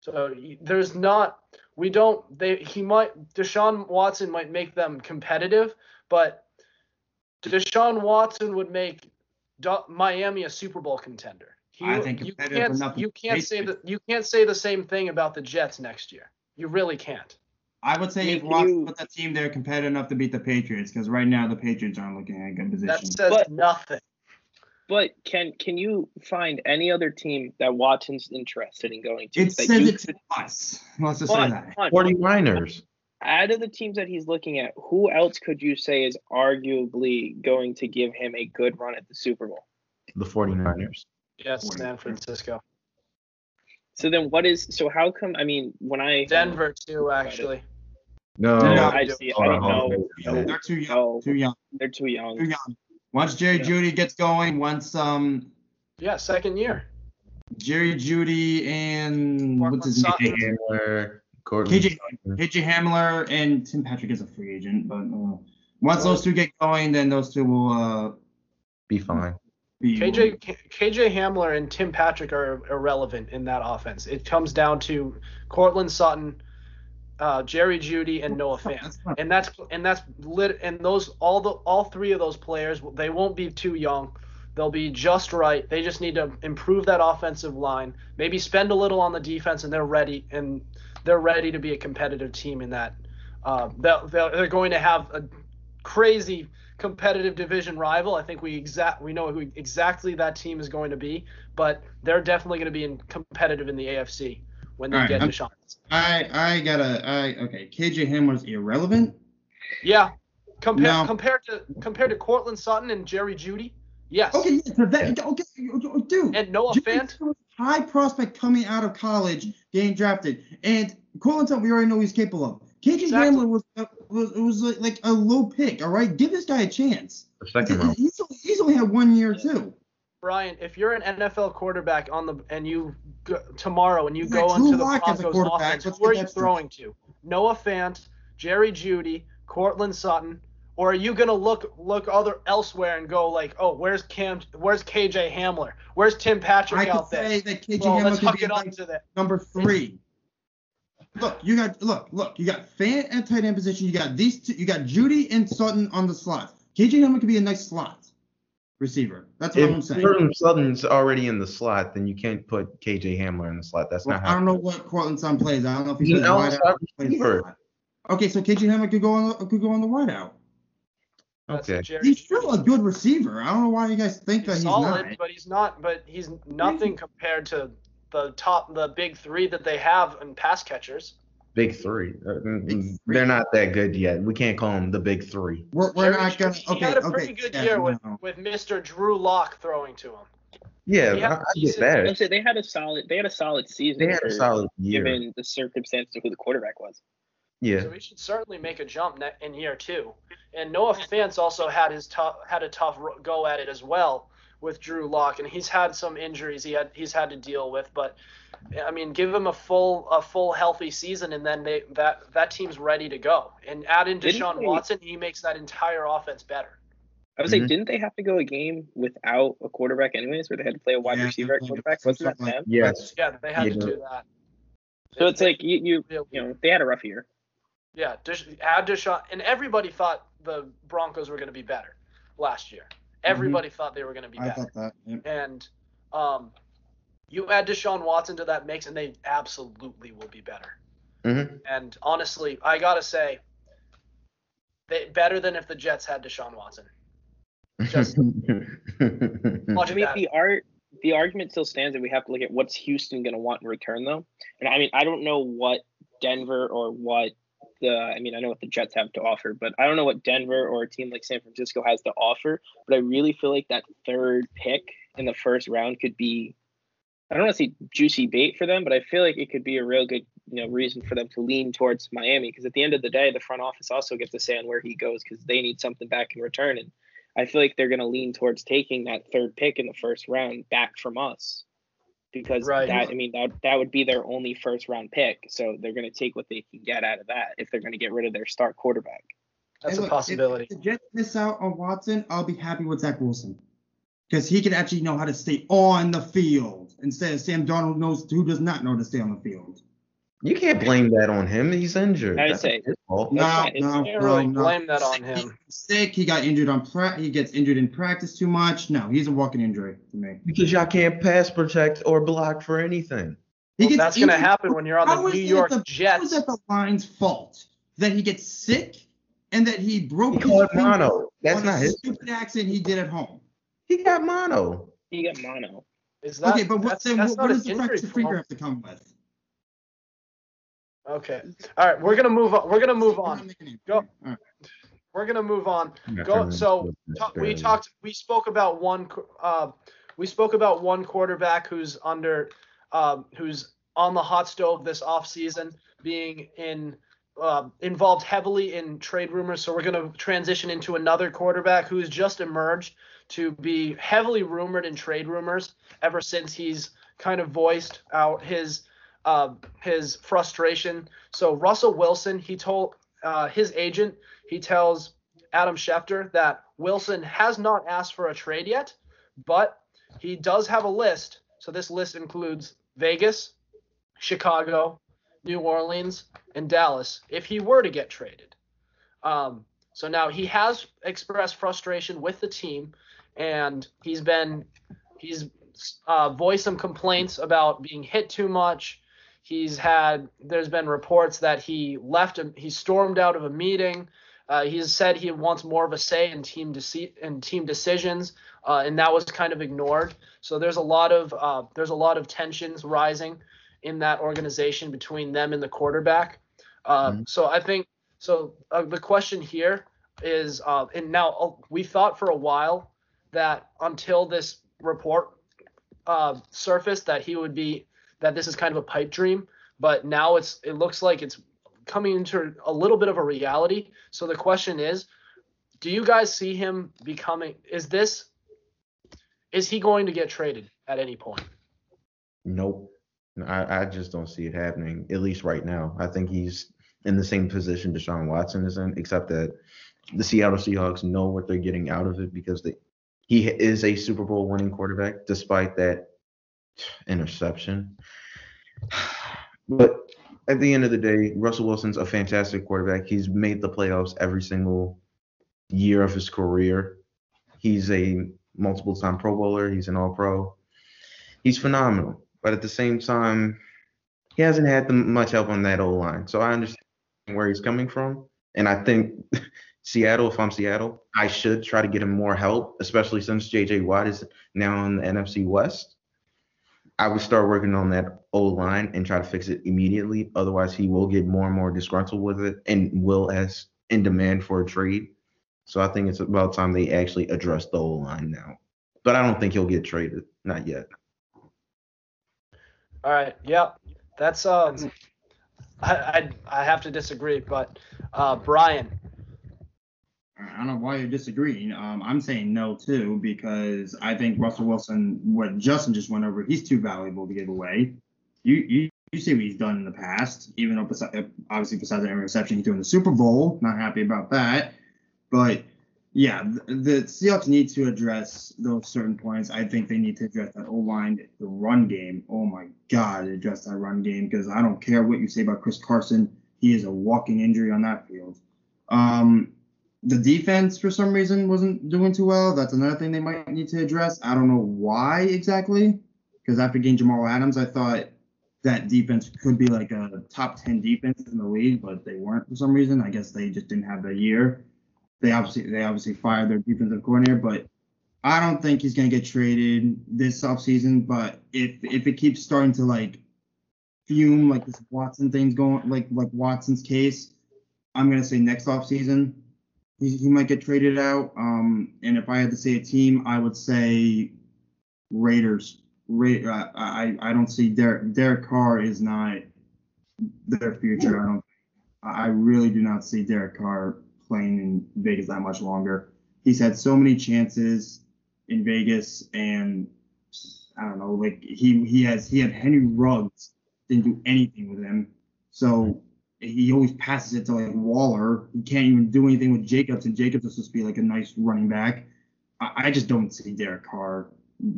So there's not we don't they he might Deshaun Watson might make them competitive, but Deshaun Watson would make Miami a Super Bowl contender. You, I think you can't, enough you can't say the, you can't say the same thing about the Jets next year. You really can't. I would say if Watson put the team there competitive enough to beat the Patriots, because right now the Patriots aren't looking at a good position. That says but, nothing. But can can you find any other team that Watson's interested in going to? It says it's us. Let's just say that. forty-niners. Out of the teams that he's looking at, who else could you say is arguably going to give him a good run at the Super Bowl? The forty-niners. Yes, San Francisco. So then what is – so how come – I mean, when I – Denver, too, actually. No. no I, see, I don't know. No, they're too young. No, too young. They're too young. Too young. Once Jerry yeah. Jeudy gets going, once – um. yeah, second year. Jerry Jeudy and – what's his name? Hamler, K J Hamler and Tim Patrick is a free agent. But uh, once those two get going, then those two will uh, – be fine. K J K J Hamler and Tim Patrick are irrelevant in that offense. It comes down to Courtland Sutton, uh, Jerry Jeudy, and Noah Fant, and that's and that's lit. And those all the all three of those players, they won't be too young. They'll be just right. They just need to improve that offensive line. Maybe spend a little on the defense, and they're ready. And they're ready to be a competitive team in that. Uh, they're going to have a crazy competitive division rival. I think we exact we know who exactly that team is going to be, but they're definitely going to be in competitive in the A F C when they right, get Deshaun. I I gotta I okay. K J Hamler's irrelevant. Yeah, compared no. compared to compared to Courtland Sutton and Jerry Jeudy. Yes. Okay, yeah, that, okay, dude. And Noah Fant, high prospect coming out of college, getting drafted, and Courtland Sutton we already know he's capable of. K J exactly. Hamler was a, was was like, like a low pick, all right? Give this guy a chance. The second round. He's, he's only had one year, yeah. too. Brian, if you're an N F L quarterback on the and you go, tomorrow and you go like, into the Broncos offense, who are you throwing to? Noah Fant, Jerry Jeudy, Courtland Sutton, or are you gonna look look other elsewhere and go like, oh, where's Cam? Where's K J Hamler? Where's Tim Patrick I out there? I could say that K J well, Hamler could be like number three. Look, you got look, look, you got Fant at tight end position. You got these two. You got Jeudy and Sutton on the slots. K J Hamler could be a nice slot receiver. That's what if I'm saying. If Sutton's already in the slot, then you can't put K J Hamler in the slot. That's well, not how. I don't know what Courtland Sutton plays. I don't know if he's a wide out. Receiver. Okay, so K J Hamler could go on the, could go on the wide out. Okay. He's still a good receiver. I don't know why you guys think he's that he's solid, not. But he's not. But he's nothing he's, compared to. The top, the big three that they have in pass catchers. Big three. Big They're three. Not that good yet. We can't call them the big three. We're, we're Jerry, not gonna. He okay, had a pretty okay, good yeah, year no. with, with Mister Drew Locke throwing to him. Yeah, I, I get that. They had a solid. They had a solid season. They had a solid year, given the circumstance of who the quarterback was. Yeah. So we should certainly make a jump in year two. And Noah Fant also had his tough, had a tough go at it as well. With Drew Locke, and he's had some injuries he had he's had to deal with, but I mean, give him a full a full healthy season, and then they that that team's ready to go. And add in Deshaun Watson, he makes that entire offense better. I would mm-hmm. say, didn't they have to go a game without a quarterback anyways, where they had to play a wide yeah, receiver at quarterback? Wasn't that them? Yes. Yeah, they had yeah. to do that. So it's they, like you you you know they had a rough year. Yeah, add Deshaun, and everybody thought the Broncos were going to be better last year. Everybody mm-hmm. thought they were going to be better. That, yeah. And um, you add Deshaun Watson to that mix, and they absolutely will be better. Mm-hmm. And honestly, I got to say, they, better than if the Jets had Deshaun Watson. Just watch I mean, the, ar- the argument still stands that we have to look at what's Houston going to want in return, though. And, I mean, I don't know what Denver or what The, I mean, I know what the Jets have to offer, but I don't know what Denver or a team like San Francisco has to offer. But I really feel like that third pick in the first round could be, I don't want to say juicy bait for them, but I feel like it could be a real good, you know, reason for them to lean towards Miami. Because at the end of the day, the front office also gets a say on where he goes because they need something back in return. And I feel like they're going to lean towards taking that third pick in the first round back from us. Because right. that, I mean, that that would be their only first round pick. So they're going to take what they can get out of that if they're going to get rid of their star quarterback. That's look, a possibility. If the Jets miss out on Watson, I'll be happy with Zach Wilson. Because he can actually know how to stay on the field instead of Sam Darnold knows who does not know to stay on the field. You can't blame that on him. He's injured. I would say fault. No, no, no, no. Blame that on him. Sick. He got injured on pra- He gets injured in practice too much. No, he's a walking injury to me. Because y'all can't pass protect or block for anything. He well, gets that's going to happen when you're on the New York the, Jets. How is that the line's fault that he gets sick and that he broke he his mono? That's on not a his stupid accident he did at home. He got mono. He got mono. Is that, okay, but what, that's, then that's what, what does the practice free graph to come with? Okay. All right, we're gonna move on. We're gonna move on. Go. Right. We're gonna move on. Go. So ta- we talked. We spoke about one. Uh, we spoke about one quarterback who's under, uh, who's on the hot stove this offseason, being in uh, involved heavily in trade rumors. So we're gonna transition into another quarterback who's just emerged to be heavily rumored in trade rumors ever since he's kind of voiced out his. Uh, his frustration. So Russell Wilson, he told uh, his agent, he tells Adam Schefter that Wilson has not asked for a trade yet, but he does have a list. So this list includes Vegas, Chicago, New Orleans, and Dallas if he were to get traded. Um, so now he has expressed frustration with the team, and he's been he's uh, voiced some complaints about being hit too much. He's had – there's been reports that he left – he stormed out of a meeting. Uh, he's said he wants more of a say in team dece- in team decisions, uh, and that was kind of ignored. So there's a lot of uh, there's a lot of tensions rising in that organization between them and the quarterback. Uh, mm-hmm. So I think – so uh, the question here is uh, – and now uh, we thought for a while that until this report uh, surfaced that he would be – that this is kind of a pipe dream, but now it's it looks like it's coming into a little bit of a reality. So the question is, do you guys see him becoming – is this – is he going to get traded at any point? Nope. I, I just don't see it happening, at least right now. I think he's in the same position Deshaun Watson is in, except that the Seattle Seahawks know what they're getting out of it because they, he is a Super Bowl winning quarterback despite that interception. But at the end of the day, Russell Wilson's a fantastic quarterback. He's made the playoffs every single year of his career. He's a multiple-time Pro Bowler. He's an All-Pro. He's phenomenal. But at the same time, he hasn't had much help on that O-line. So I understand where he's coming from. And I think Seattle, if I'm Seattle, I should try to get him more help, especially since J J. Watt is now in the N F C West. I would start working on that O-line and try to fix it immediately. Otherwise, he will get more and more disgruntled with it and will ask in demand for a trade. So I think it's about time they actually address the O-line now. But I don't think he'll get traded. Not yet. All right. Yeah. That's um, – I, I I have to disagree. But, uh, Brian. I don't know why you're disagreeing. Um, I'm saying no, too, because I think Russell Wilson, what Justin just went over, he's too valuable to give away. You you, you see what he's done in the past, even though besi- obviously besides the interception he threw in the Super Bowl. Not happy about that. But, yeah, the, the Seahawks need to address those certain points. I think they need to address that O-line, the run game. Oh, my God, address that run game, because I don't care what you say about Chris Carson. He is a walking injury on that field. Um The defense, for some reason, wasn't doing too well. That's another thing they might need to address. I don't know why exactly, because after getting Jamal Adams, I thought that defense could be like a top ten defense in the league, but they weren't for some reason. I guess they just didn't have the year. They obviously they obviously fired their defensive coordinator, but I don't think he's going to get traded this offseason. But if if it keeps starting to, like, fume, like this Watson thing's going, like like Watson's case, I'm going to say next offseason. He, he might get traded out. Um, and if I had to say a team, I would say Raiders. Ra- I, I I don't see Derek Derek Carr is not their future. I don't. I really do not see Derek Carr playing in Vegas that much longer. He's had so many chances in Vegas, and I don't know. Like he he has he had Henry Ruggs, didn't do anything with him. So. He always passes it to, like, Waller. He can't even do anything with Jacobs, and Jacobs is supposed to be, like, a nice running back. I, I just don't see Derek Carr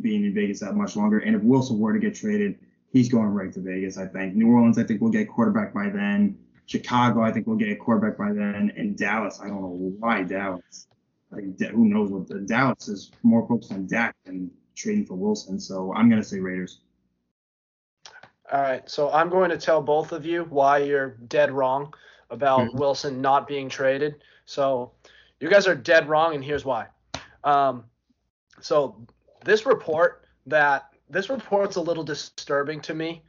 being in Vegas that much longer. And if Wilson were to get traded, he's going right to Vegas, I think. New Orleans, I think, will get quarterback by then. Chicago, I think, will get a quarterback by then. And Dallas, I don't know why Dallas. I think who knows what the, Dallas is more focused on Dak than trading for Wilson. So I'm going to say Raiders. All right. So I'm going to tell both of you why you're dead wrong about mm-hmm. Wilson not being traded. So you guys are dead wrong, and here's why. Um, so this report that this report's a little disturbing to me.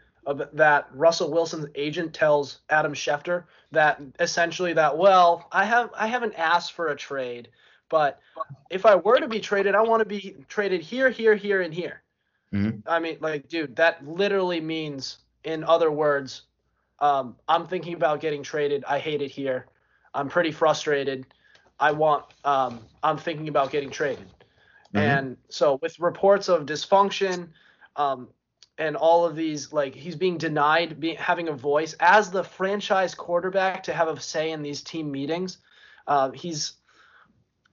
That Russell Wilson's agent tells Adam Schefter that essentially that, well, I have I haven't asked for a trade, but if I were to be traded, I want to be traded here, here, here, and here. Mm-hmm. I mean, like, dude, that literally means, in other words, um, I'm thinking about getting traded. I hate it here. I'm pretty frustrated. I want. Um, I'm thinking about getting traded. Mm-hmm. And so with reports of dysfunction. Um, And all of these, like, he's being denied being, having a voice as the franchise quarterback to have a say in these team meetings. Uh, he's,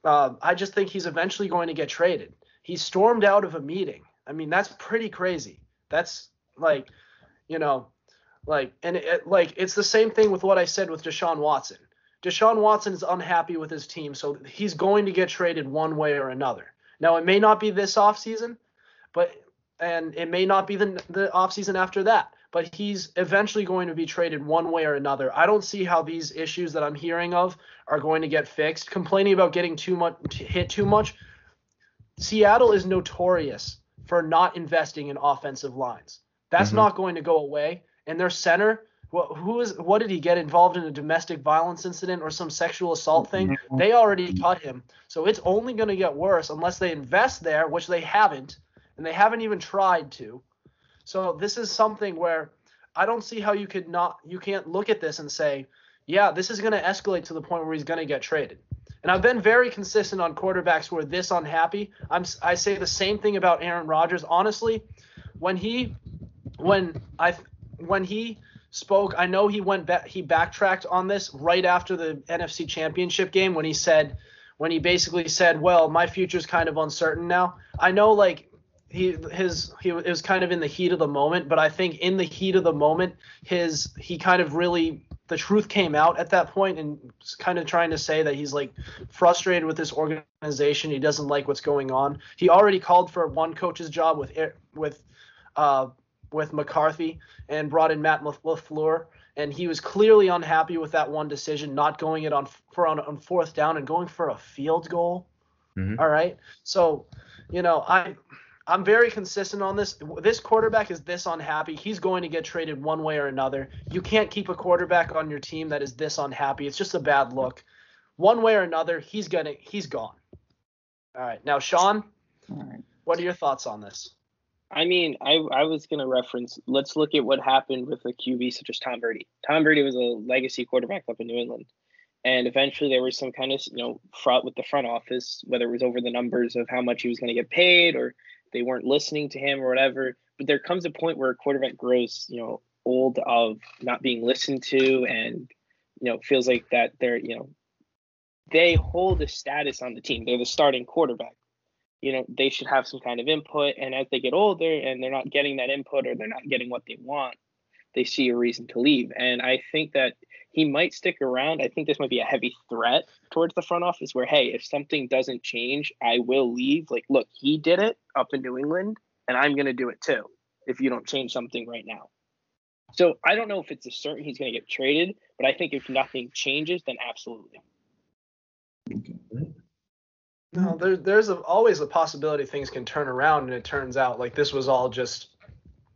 uh, I just think he's eventually going to get traded. He stormed out of a meeting. I mean, that's pretty crazy. That's like, you know, like, and it, like, it's the same thing with what I said with Deshaun Watson. Deshaun Watson is unhappy with his team, so he's going to get traded one way or another. Now, it may not be this offseason, but. And it may not be the, the offseason after that, but he's eventually going to be traded one way or another. I don't see how these issues that I'm hearing of are going to get fixed. Complaining about getting too much hit too much. Seattle is notorious for not investing in offensive lines. That's mm-hmm. not going to go away. And their center, wh- who is? What did he get involved in a domestic violence incident or some sexual assault thing? Mm-hmm. They already cut him. So it's only going to get worse unless they invest there, which they haven't. And they haven't even tried to. So this is something where I don't see how you could not, you can't look at this and say, yeah, this is going to escalate to the point where he's going to get traded. And I've been very consistent on quarterbacks who are this unhappy. I'm, I say the same thing about Aaron Rodgers. Honestly, when he, when I, when he spoke, I know he went back, he backtracked on this right after the N F C Championship game when he said, when he basically said, well, my future's kind of uncertain now. I know, like, He his he it was kind of in the heat of the moment, but I think in the heat of the moment, his he kind of really the truth came out at that point, and kind of trying to say that he's like frustrated with this organization. He doesn't like what's going on. He already called for one coach's job with with uh, with McCarthy and brought in Matt LaFleur, and he was clearly unhappy with that one decision, not going it on for on, on fourth down and going for a field goal. Mm-hmm. All right, so you know I. I'm very consistent on this. This quarterback is this unhappy. He's going to get traded one way or another. You can't keep a quarterback on your team that is this unhappy. It's just a bad look. One way or another, he's gonna he's gone. All right. Now, Sean, what are your thoughts on this? I mean, I, I was going to reference, let's look at what happened with a Q B such as Tom Brady. Tom Brady was a legacy quarterback up in New England. And eventually there was some kind of, you know, fraught with the front office, whether it was over the numbers of how much he was going to get paid or they weren't listening to him or whatever. But there comes a point where a quarterback grows, you know, old of not being listened to and, you know, feels like that they're, you know, they hold a status on the team. They're the starting quarterback. You know, they should have some kind of input. And as they get older and they're not getting that input or they're not getting what they want, they see a reason to leave. And I think that he might stick around. I think this might be a heavy threat towards the front office where, hey, if something doesn't change, I will leave. Like, look, he did it up in New England, and I'm going to do it too if you don't change something right now. So I don't know if it's a certain he's going to get traded, but I think if nothing changes, then absolutely. No, there, there's a, always a possibility things can turn around, and it turns out like this was all just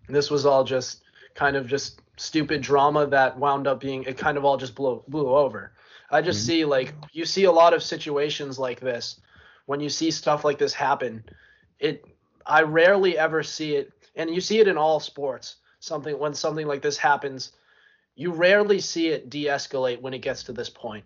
this was all just kind of just stupid drama that wound up being, it kind of all just blew, blew over. I just mm-hmm. see like, you see a lot of situations like this. When you see stuff like this happen, it, I rarely ever see it. And you see it in all sports. Something, when something like this happens, you rarely see it de-escalate when it gets to this point.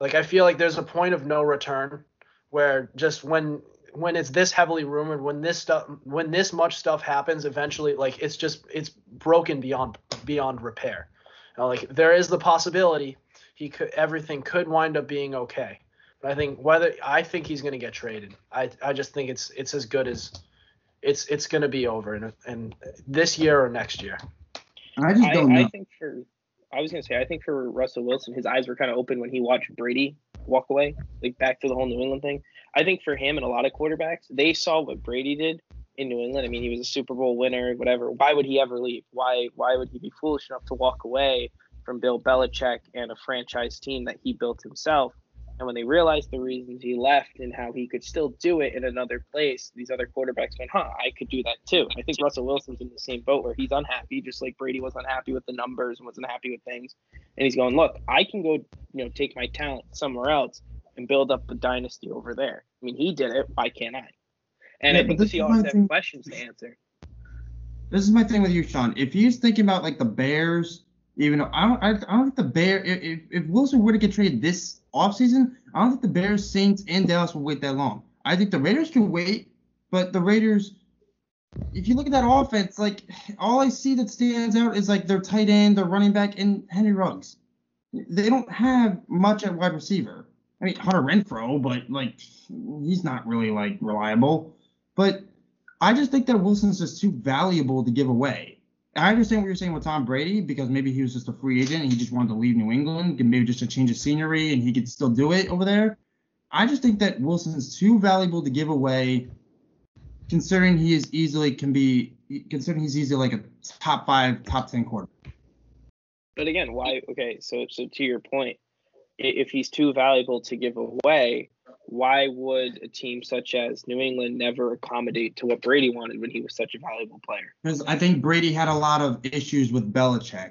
Like, I feel like there's a point of no return where just when, when it's this heavily rumored, when this stuff, when this much stuff happens, eventually, like, it's just, it's broken beyond, beyond repair. You know, like, there is the possibility he could, everything could wind up being okay. But I think whether, I think he's going to get traded. I, I just think it's, it's as good as it's, it's going to be over in, in this year or next year. I just don't I, know. I think for, I was going to say, I think for Russell Wilson, his eyes were kind of open when he watched Brady walk away, like back to the whole New England thing. I think for him and a lot of quarterbacks, they saw what Brady did in New England. I mean, he was a Super Bowl winner, whatever. Why would he ever leave? Why why would he be foolish enough to walk away from Bill Belichick and a franchise team that he built himself? And when they realized the reasons he left and how he could still do it in another place, these other quarterbacks went, huh, I could do that too. I think Russell Wilson's in the same boat where he's unhappy, just like Brady was unhappy with the numbers and was unhappy with things. And he's going, look, I can go, you know, take my talent somewhere else and build up a dynasty over there. I mean, he did it. Why can't I? And yeah, I think the Seahawks have thing. questions to answer. This is my thing with you, Sean. If he's thinking about, like, the Bears, even though I don't, I, I don't think the Bears, if, if Wilson were to get traded this offseason, I don't think the Bears, Saints, and Dallas will wait that long. I think the Raiders can wait, but the Raiders, if you look at that offense, like, all I see that stands out is, like, their tight end, their running back, and Henry Ruggs. They don't have much at wide receiver. I mean, Hunter Renfrow, but, like, he's not really, like, reliable. But I just think that Wilson's just too valuable to give away. I understand what you're saying with Tom Brady, because maybe he was just a free agent and he just wanted to leave New England, maybe just to change of scenery, and he could still do it over there. I just think that Wilson's too valuable to give away, considering he is easily can be considering he's easily like a top five, top ten quarterback. But again, why? Okay, so so to your point, if he's too valuable to give away, why would a team such as New England never accommodate to what Brady wanted when he was such a valuable player? Because I think Brady had a lot of issues with Belichick.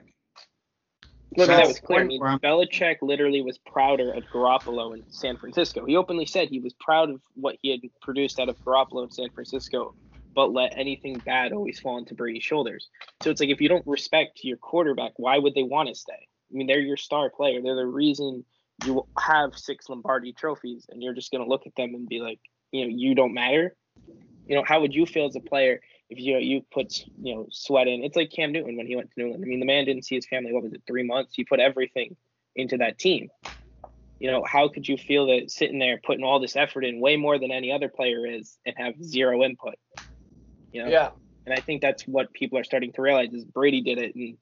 Look, that was clear. I mean, Belichick literally was prouder of Garoppolo in San Francisco. He openly said he was proud of what he had produced out of Garoppolo in San Francisco, but let anything bad always fall into Brady's shoulders. So it's like, if you don't respect your quarterback, why would they want to stay? I mean, they're your star player. They're the reason you have six Lombardi trophies, and you're just going to look at them and be like, you know, you don't matter. You know, how would you feel as a player if you you put, you know, sweat in? It's like Cam Newton when he went to New England. I mean, the man didn't see his family, what was it, three months? He put everything into that team. You know, how could you feel that sitting there putting all this effort in, way more than any other player is, and have zero input? You know? Yeah. And I think that's what people are starting to realize is Brady did it, and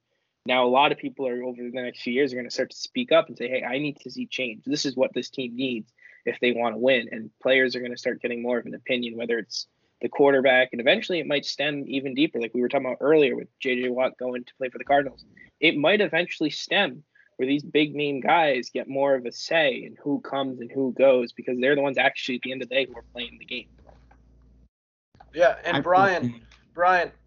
now a lot of people are, over the next few years, are going to start to speak up and say, hey, I need to see change. This is what this team needs if they want to win. And players are going to start getting more of an opinion, whether it's the quarterback. And eventually it might stem even deeper, like we were talking about earlier with J J. Watt going to play for the Cardinals. It might eventually stem where these big-name guys get more of a say in who comes and who goes, because they're the ones actually at the end of the day who are playing the game. Yeah, and Brian, Brian –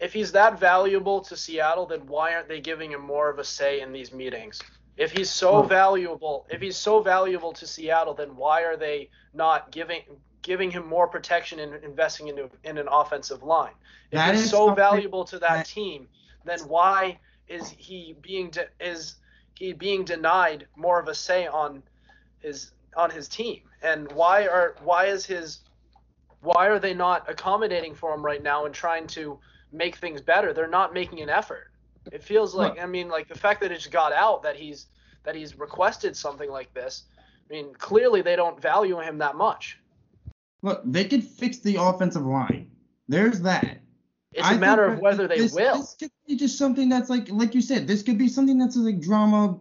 if he's that valuable to Seattle, then why aren't they giving him more of a say in these meetings? If he's so valuable, if he's so valuable to Seattle, then why are they not giving giving him more protection and investing into in an offensive line? If that he's so valuable to that, that team, then why is he being de- is he being denied more of a say on his on his team? And why are why is his why are they not accommodating for him right now and trying to make things better? They're not making an effort. It feels like, I mean, like the fact that it just got out that he's that he's requested something like this, I mean, clearly they don't value him that much. Look, they could fix the offensive line. There's that. It's a I matter of whether this, they will. This could be just something that's like, like you said, this could be something that's like drama,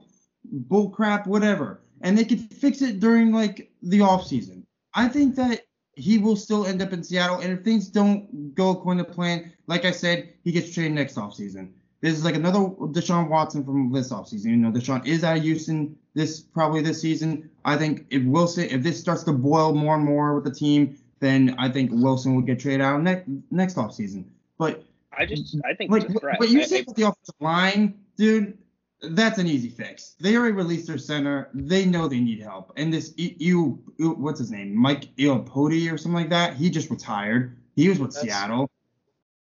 bullcrap, whatever. And they could fix it during like the offseason. I think that he will still end up in Seattle, and if things don't go according to plan, like I said, he gets traded next offseason. This is like another Deshaun Watson from this offseason. You know, Deshaun is out of Houston this probably this season. I think if Wilson, if this starts to boil more and more with the team, then I think Wilson will get traded out next next offseason. But I just, I think, like, but you said with the offensive line, dude, that's an easy fix. They already released their center. They know they need help. And this, you, what's his name, Mike Iapodi or something like that, he just retired. He was with that's, Seattle.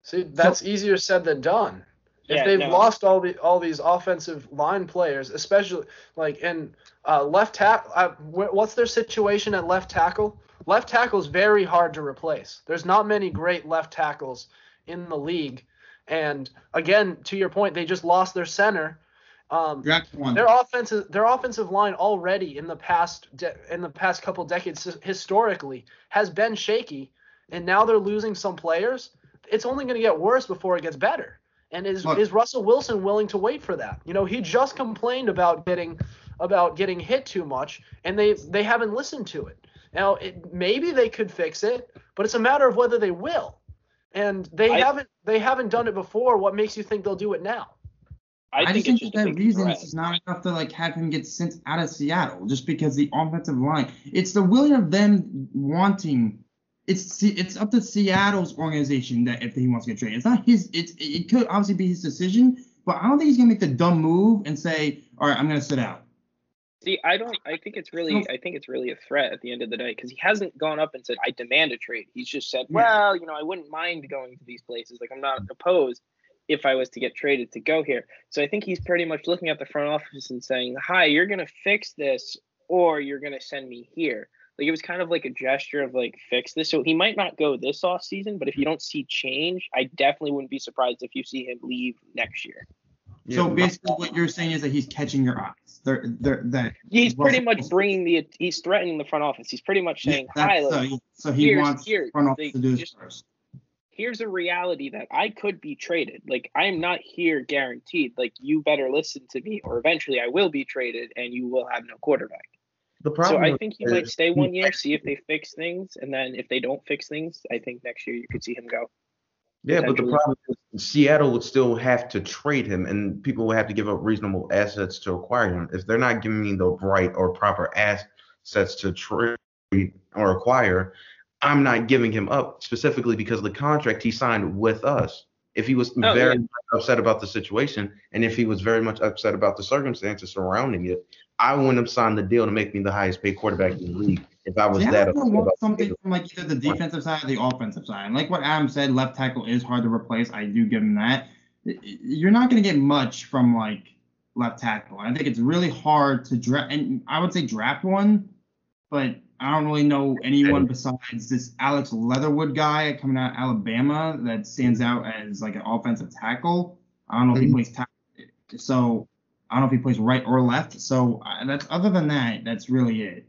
See, that's so, easier said than done. If yeah, they've no. lost all the all these offensive line players, especially like in uh, left tackle, uh, what's their situation at left tackle? Left tackle is very hard to replace. There's not many great left tackles in the league. And again, to your point, they just lost their center. Um, their offensive their offensive line already in the past de- in the past couple decades h- historically has been shaky, and now they're losing some players. It's only going to get worse before it gets better. And is Look, is Russell Wilson willing to wait for that? You know, he just complained about getting about getting hit too much, and they they haven't listened to it. Now, it, maybe they could fix it, but it's a matter of whether they will. And they I, haven't they haven't done it before. What makes you think they'll do it now? I, I think just think that that reason is not enough to like have him get sent out of Seattle just because the offensive line. It's the willing of them wanting. It's it's up to Seattle's organization that if he wants to get traded. It's not his. It's it could obviously be his decision, but I don't think he's gonna make the dumb move and say, all right, I'm gonna sit out. See, I don't. I think it's really. I think it's really a threat at the end of the day because he hasn't gone up and said, I demand a trade. He's just said, well, you know, I wouldn't mind going to these places. Like I'm not opposed if I was to get traded to go here. So I think he's pretty much looking at the front office and saying, hi, you're gonna fix this or you're gonna send me here. Like, it was kind of like a gesture of, like, fix this. So he might not go this offseason, but if you don't see change, I definitely wouldn't be surprised if you see him leave next year. Yeah. So basically what you're saying is that he's catching your eyes. They're, they're, they're, he's pretty much bringing the – he's threatening the front office. He's pretty much saying, yeah, hi, look, so, so he here's, wants here, the front office to do this just, first. Here's a reality that I could be traded. Like, I am not here guaranteed. Like, you better listen to me or eventually I will be traded and you will have no quarterback. The problem so I think he might stay one year, see if they fix things, and then if they don't fix things, I think next year you could see him go. Yeah, but the problem is Seattle would still have to trade him, and people would have to give up reasonable assets to acquire him. If they're not giving me the right or proper assets to trade or acquire, I'm not giving him up specifically because of the contract he signed with us. If he was oh, very yeah. upset about the situation, and if he was very much upset about the circumstances surrounding it, I wouldn't have signed the deal to make me the highest paid quarterback in the league if I was yeah, that upset about it. I want something from like either the defensive side or the offensive side. And like what Adam said, left tackle is hard to replace. I do give him that. You're not going to get much from like left tackle. I think it's really hard to draft, and I would say draft one, but I don't really know anyone besides this Alex Leatherwood guy coming out of Alabama that stands out as like an offensive tackle. I don't know if he plays tackle. So I don't know if he plays right or left. So that's other than that, that's really it.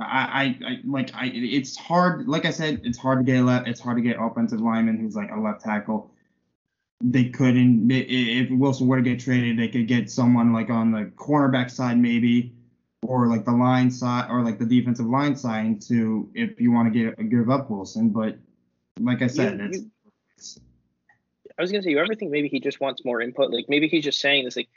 I, I, I like I. It's hard. Like I said, it's hard to get left. It's hard to get offensive lineman who's like a left tackle. They couldn't. If Wilson were to get traded, they could get someone like on the cornerback side maybe. Or like the line side, or like the defensive line side, to if you want to get give up Wilson. But like I said, you, it's, you, it's. I was gonna say, you ever think maybe he just wants more input? Like maybe he's just saying this. Like,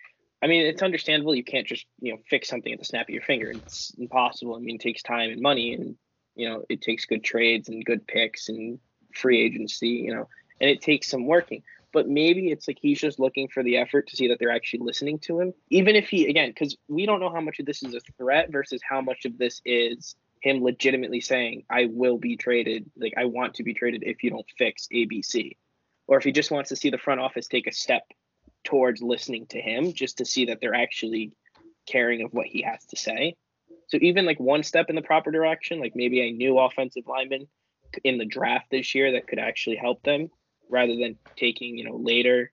I mean, it's understandable. You can't just you know fix something at the snap of your finger. It's impossible. I mean, it takes time and money, and you know it takes good trades and good picks and free agency. You know, and it takes some working. But maybe it's like he's just looking for the effort to see that they're actually listening to him. Even if he, again, because we don't know how much of this is a threat versus how much of this is him legitimately saying, I will be traded. Like, I want to be traded if you don't fix A B C. Or if he just wants to see the front office take a step towards listening to him just to see that they're actually caring of what he has to say. So even like one step in the proper direction, like maybe a new offensive lineman in the draft this year that could actually help them. Rather than taking, you know, later,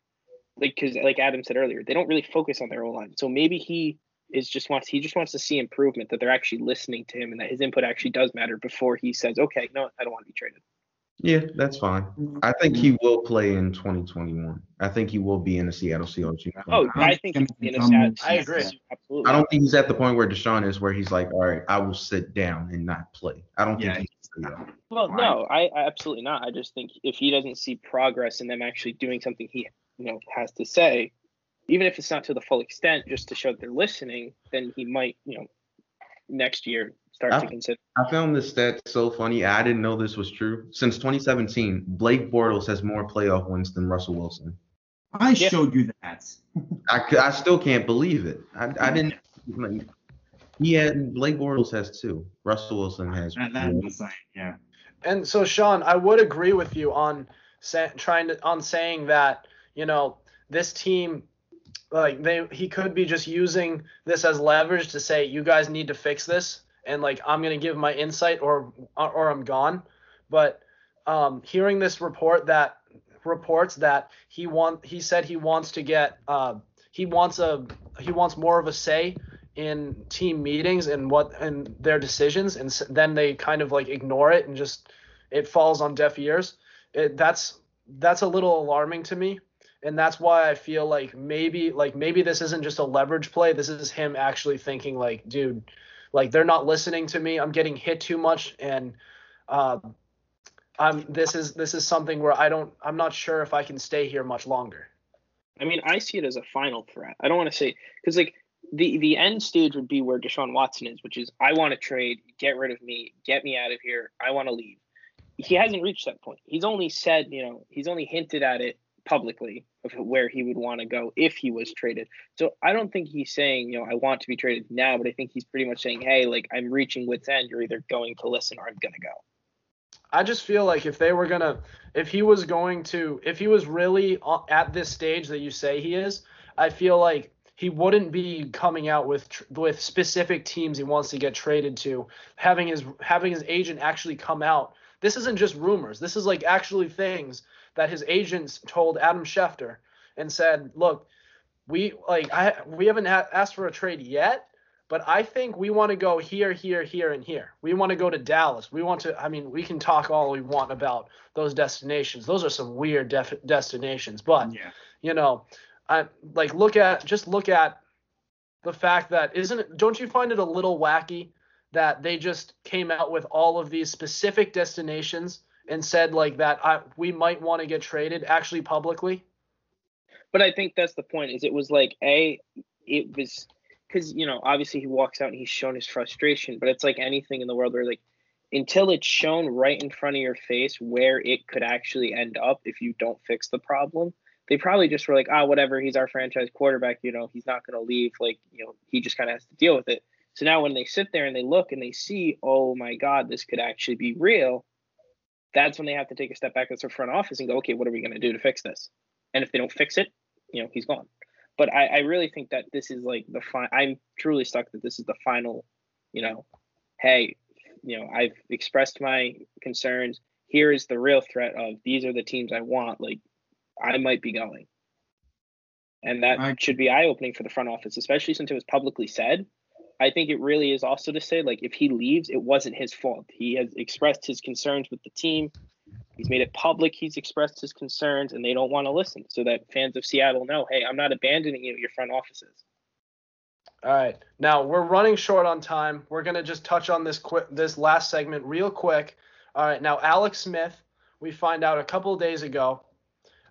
like because like Adam said earlier, they don't really focus on their O-line. So maybe he is just wants he just wants to see improvement, that they're actually listening to him and that his input actually does matter before he says, okay, no, I don't want to be traded. Yeah, that's fine. I think he will play in twenty twenty-one. I think he will be in the Seattle Seahawks. Oh, I think he's in the Seattle. I agree. Absolutely. I don't think he's at the point where Deshaun is, where he's like, all right, I will sit down and not play. I don't yeah. think he's. No. Well, no, I, I absolutely not. I just think if he doesn't see progress in them actually doing something he, you know, has to say, even if it's not to the full extent, just to show that they're listening, then he might, you know, next year start I, to consider. I found this stat so funny. I didn't know this was true. Since twenty seventeen, Blake Bortles has more playoff wins than Russell Wilson. I yeah. showed you that. I, I still can't believe it. I, I didn't. Like, He had Blake Bortles has two. Russell Wilson has that, that one. Insane, yeah. And so, Sean, I would agree with you on sa- trying to on saying that you know this team, like they he could be just using this as leverage to say you guys need to fix this, and like I'm gonna give my insight or or I'm gone. But um, hearing this report that reports that he want he said he wants to get uh, he wants a he wants more of a say in team meetings and what and their decisions, and then they kind of like ignore it and just it falls on deaf ears. It, that's that's a little alarming to me, And that's why I feel like maybe like maybe this isn't just a leverage play. This is him actually thinking like, dude, like they're not listening to me. I'm getting hit too much. And uh, I'm this is this is something where I don't I'm not sure if I can stay here much longer. I mean, I see it as a final threat. I don't want to say because like the, the end stage would be where Deshaun Watson is, which is I want to trade. Get rid of me. Get me out of here. I want to leave. He hasn't reached that point. He's only said, you know, he's only hinted at it publicly of where he would want to go if he was traded. So I don't think he's saying, you know, I want to be traded now, but I think he's pretty much saying, hey, like I'm reaching wit's end. You're either going to listen or I'm going to go. I just feel like if they were going to, if he was going to, if he was really at this stage that you say he is, I feel like he wouldn't be coming out with, with specific teams he wants to get traded to, having his, having his agent actually come out. This isn't just rumors. This is like actually things that his agents told Adam Schefter and said, look, we like I we haven't ha- asked for a trade yet, but I think we want to go here, here, here, and here. We want to go to Dallas. We want to I mean, we can talk all we want about those destinations. Those are some weird def- destinations. But, yeah. you know, I like look at just look at the fact that isn't it, don't you find it a little wacky that they just came out with all of these specific destinations and said like that I, we might want to get traded actually publicly? But I think that's the point is it was like, A, it was because, you know, obviously he walks out and he's shown his frustration, but it's like anything in the world where like until it's shown right in front of your face where it could actually end up if you don't fix the problem, they probably just were like, ah, oh, whatever, he's our franchise quarterback, you know, he's not going to leave. Like, you know, he just kind of has to deal with it. So now when they sit there and they look and they see, oh, my God, this could actually be real, that's when they have to take a step back as their front office and go, okay, what are we going to do to fix this? And if they don't fix it, you know, he's gone. But I, I really think that this is like the final – I'm truly stuck that this is the final, you know, hey, you know, I've expressed my concerns. Here is the real threat of these are the teams I want. Like, I might be going. And that I- should be eye-opening for the front office, especially since it was publicly said. I think it really is also to say, like, if he leaves, it wasn't his fault. He has expressed his concerns with the team. He's made it public. He's expressed his concerns, and they don't want to listen. So that fans of Seattle know, hey, I'm not abandoning you at your front offices. All right. Now, we're running short on time. We're going to just touch on this quick, this last segment real quick. All right. Now, Alex Smith, we find out a couple of days ago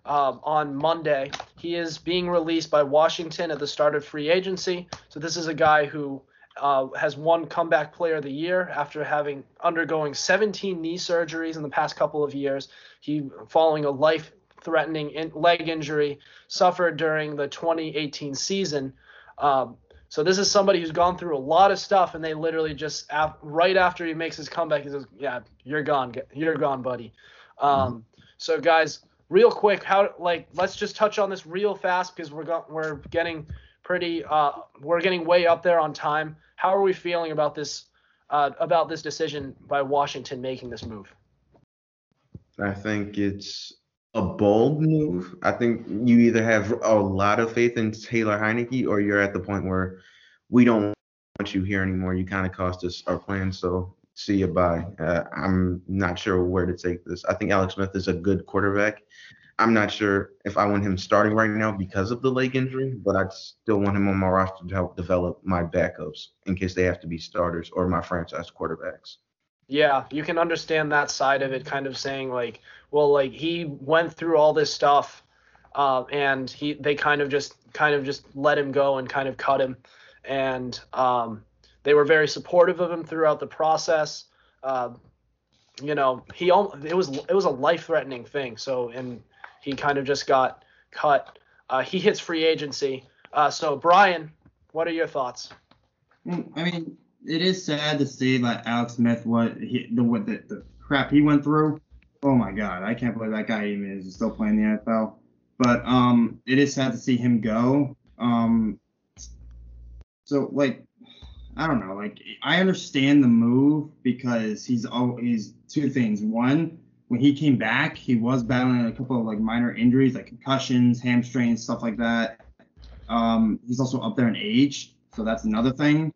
um, on Monday, he is being released by Washington at the start of free agency. So this is a guy who – Uh, has won comeback player of the year after having undergoing seventeen knee surgeries in the past couple of years. He, following a life-threatening in, leg injury, suffered during the twenty eighteen season. Um, so this is somebody who's gone through a lot of stuff, and they literally just af- right after he makes his comeback, he says, "Yeah, you're gone, you're gone, buddy." Um, so guys, real quick, how like let's just touch on this real fast because we're go- we're getting. Pretty, uh, we're getting way up there on time. How are we feeling about this, uh, about this decision by Washington making this move? I think it's a bold move. I think you either have a lot of faith in Taylor Heineke, or you're at the point where we don't want you here anymore. You kind of cost us our plan, so see you, bye. Uh, I'm not sure where to take this. I think Alex Smith is a good quarterback. I'm not sure if I want him starting right now because of the leg injury, but I still want him on my roster to help develop my backups in case they have to be starters or my franchise quarterbacks. Yeah, you can understand that side of it, kind of saying like, well, like he went through all this stuff uh, and he they kind of just kind of just let him go and kind of cut him. And um, they were very supportive of him throughout the process. Uh, you know, he it was it was a life-threatening thing. So and he kind of just got cut. Uh, he hits free agency. Uh, so, Brian, what are your thoughts? Well, I mean, it is sad to see like Alex Smith, what he, the what the, the crap he went through. Oh my God, I can't believe that guy even is still playing the N F L. But um, it is sad to see him go. Um, so like, I don't know. Like, I understand the move because he's oh, he's two things. One, when he came back, he was battling a couple of like minor injuries, like concussions, hamstrings, stuff like that. Um, he's also up there in age, so that's another thing.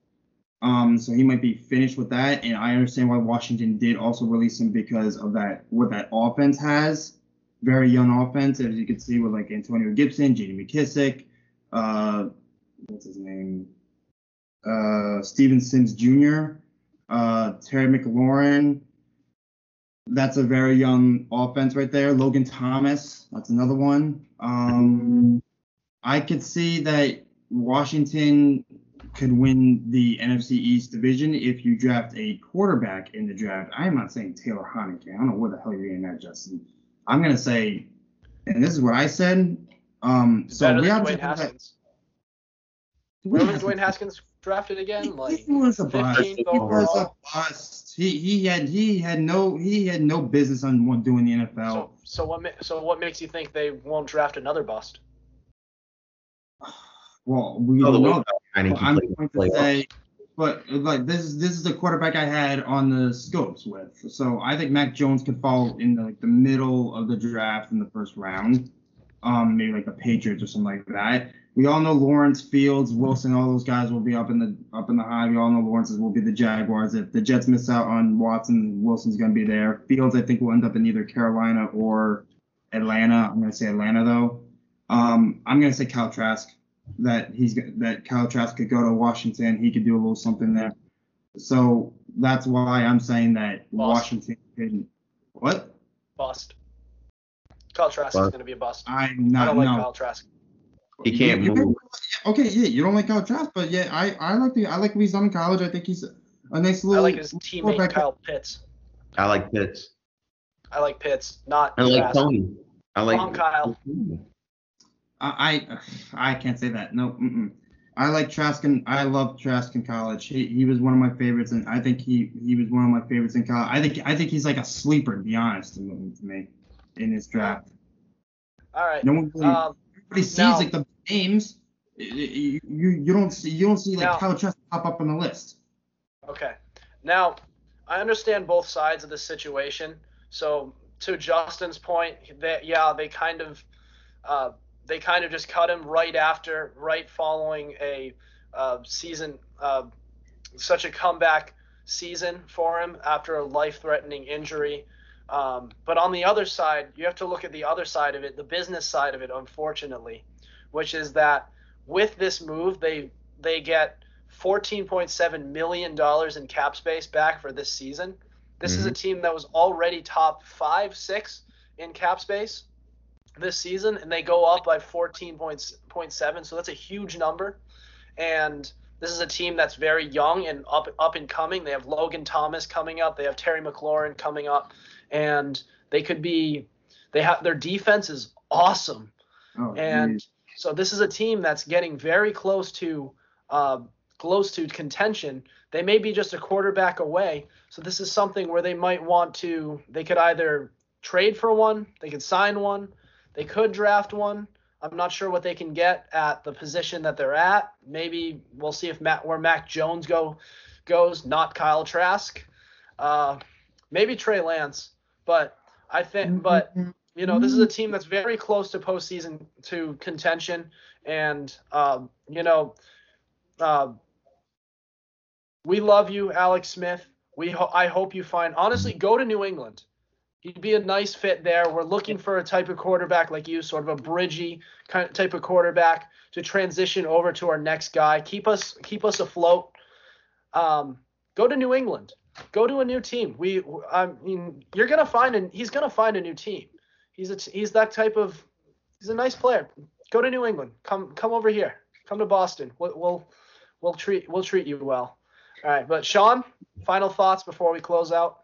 Um, so he might be finished with that, and I understand why Washington did also release him because of that what that offense has. very young offense, as you can see with like Antonio Gibson, J D. McKissick, uh, what's his name, uh, Steven Sims Junior, uh, Terry McLaurin. That's a very young offense right there. Logan Thomas, that's another one. Um, I could see that Washington could win the N F C East division if you draft a quarterback in the draft. I am not saying Taylor Heinicke. I don't know where the hell you're getting that, Justin. I'm going to say, and this is what I said. Um, so we have Dwayne Haskins. Remember Dwayne, Dwayne Haskins drafted again? He, like, he was a bust. He was a bust. He he had he had no he had no business on doing the N F L. So, so what so what makes you think they won't draft another bust? Well, we oh, don't know. That. Well, I'm going to say, but like this is this is the quarterback I had on the scopes with. So I think Mac Jones could fall in the, like the middle of the draft in the first round, um, maybe like the Patriots or something like that. We all know Lawrence, Fields, Wilson, all those guys will be up in the up in the high. We all know Lawrence's will be the Jaguars. If the Jets miss out on Watson, Wilson's going to be there. Fields, I think, will end up in either Carolina or Atlanta. I'm going to say Atlanta though. Um, I'm going to say Kyle Trask. That he's that Kyle Trask could go to Washington. He could do a little something there. So that's why I'm saying that bust. Washington could what? Bust. Kyle Trask bust. is going to be a bust. I'm not. I don't no. like Kyle Trask. He can't you, move. You okay, yeah, you don't like Kyle Trask, but yeah, I, I like the I like what he's done in college. I think he's a nice little. I like his teammate Kyle Pitts. I like Pitts. I like Pitts, not. I like Trask. Tony. I like Tom Kyle. I I can't say that. No, mm-mm. I like Trask and I love Trask in college. He he was one of my favorites, and I think he, he was one of my favorites in college. I think I think he's like a sleeper, to be honest, to me, in this draft. All right. No one really, um, everybody sees now, like the names. You you don't see you don't see like now, Kyle Trask pop up on the list. Okay. Now I understand both sides of this situation. So to Justin's point, that yeah, they kind of. Uh, They kind of just cut him right after, right following a uh, season, uh, such a comeback season for him after a life-threatening injury. Um, but on the other side, you have to look at the other side of it, the business side of it, unfortunately, which is that with this move, they they get fourteen point seven million dollars in cap space back for this season. This mm-hmm. is a team that was already top five, six in cap space this season, and they go up by fourteen point seven, so that's a huge number. And this is a team that's very young and up up and coming. They have Logan Thomas coming up. They have Terry McLaurin coming up, and they could be. They have their defense is awesome, oh, and geez. So this is a team that's getting very close to uh, close to contention. They may be just a quarterback away. So this is something where they might want to. They could either trade for one. They could sign one. They could draft one. I'm not sure what they can get at the position that they're at. Maybe we'll see if Matt, where Mac Jones go goes, not Kyle Trask. Uh, maybe Trey Lance. But I think, but you know, this is a team that's very close to postseason to contention, and um, you know, uh, we love you, Alex Smith. We ho- I hope you find. Honestly, go to New England. He'd be a nice fit there. We're looking for a type of quarterback like you, sort of a bridgy kind of type of quarterback to transition over to our next guy. Keep us keep us afloat. Um, go to New England. Go to a new team. We, I mean, you're gonna find and he's gonna find a new team. He's a, he's that type of. He's a nice player. Go to New England. Come come over here. Come to Boston. We'll we'll, we'll treat we'll treat you well. All right, but Sean, final thoughts before we close out.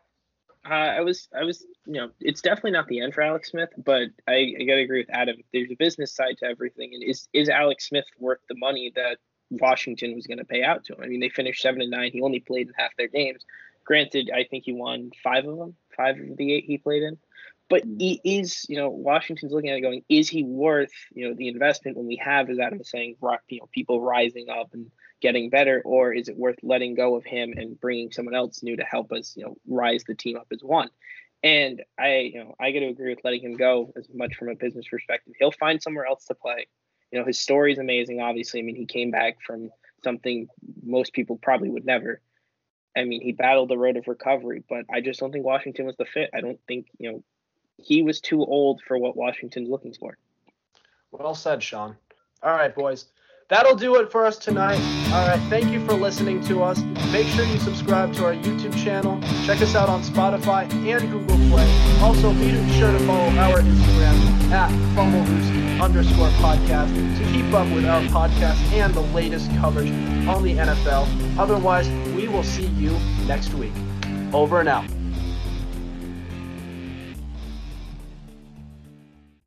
Uh, I was, I was, you know, it's definitely not the end for Alex Smith, but I, I gotta agree with Adam. There's a business side to everything, and is is Alex Smith worth the money that Washington was gonna pay out to him? I mean, they finished seven and nine. He only played in half their games. Granted, I think he won five of them, five of the eight he played in. But he is, you know, Washington's looking at it going, is he worth, you know, the investment when we have, as Adam was saying, you know, people rising up and getting better, or is it worth letting go of him and bringing someone else new to help us, you know, rise the team up as one? And I, you know, I got to agree with letting him go as much from a business perspective. He'll find somewhere else to play. You know, his story is amazing. Obviously, I mean, he came back from something most people probably would never. I mean, he battled the road of recovery, but I just don't think Washington was the fit. I don't think, you know, he was too old for what Washington's looking for. Well said, Sean. All right, boys. That'll do it for us tonight. All right, thank you for listening to us. Make sure you subscribe to our YouTube channel. Check us out on Spotify and Google Play. Also, be sure to follow our Instagram at FumbleHoops underscore podcast to keep up with our podcast and the latest coverage on the N F L. Otherwise, we will see you next week. Over and out.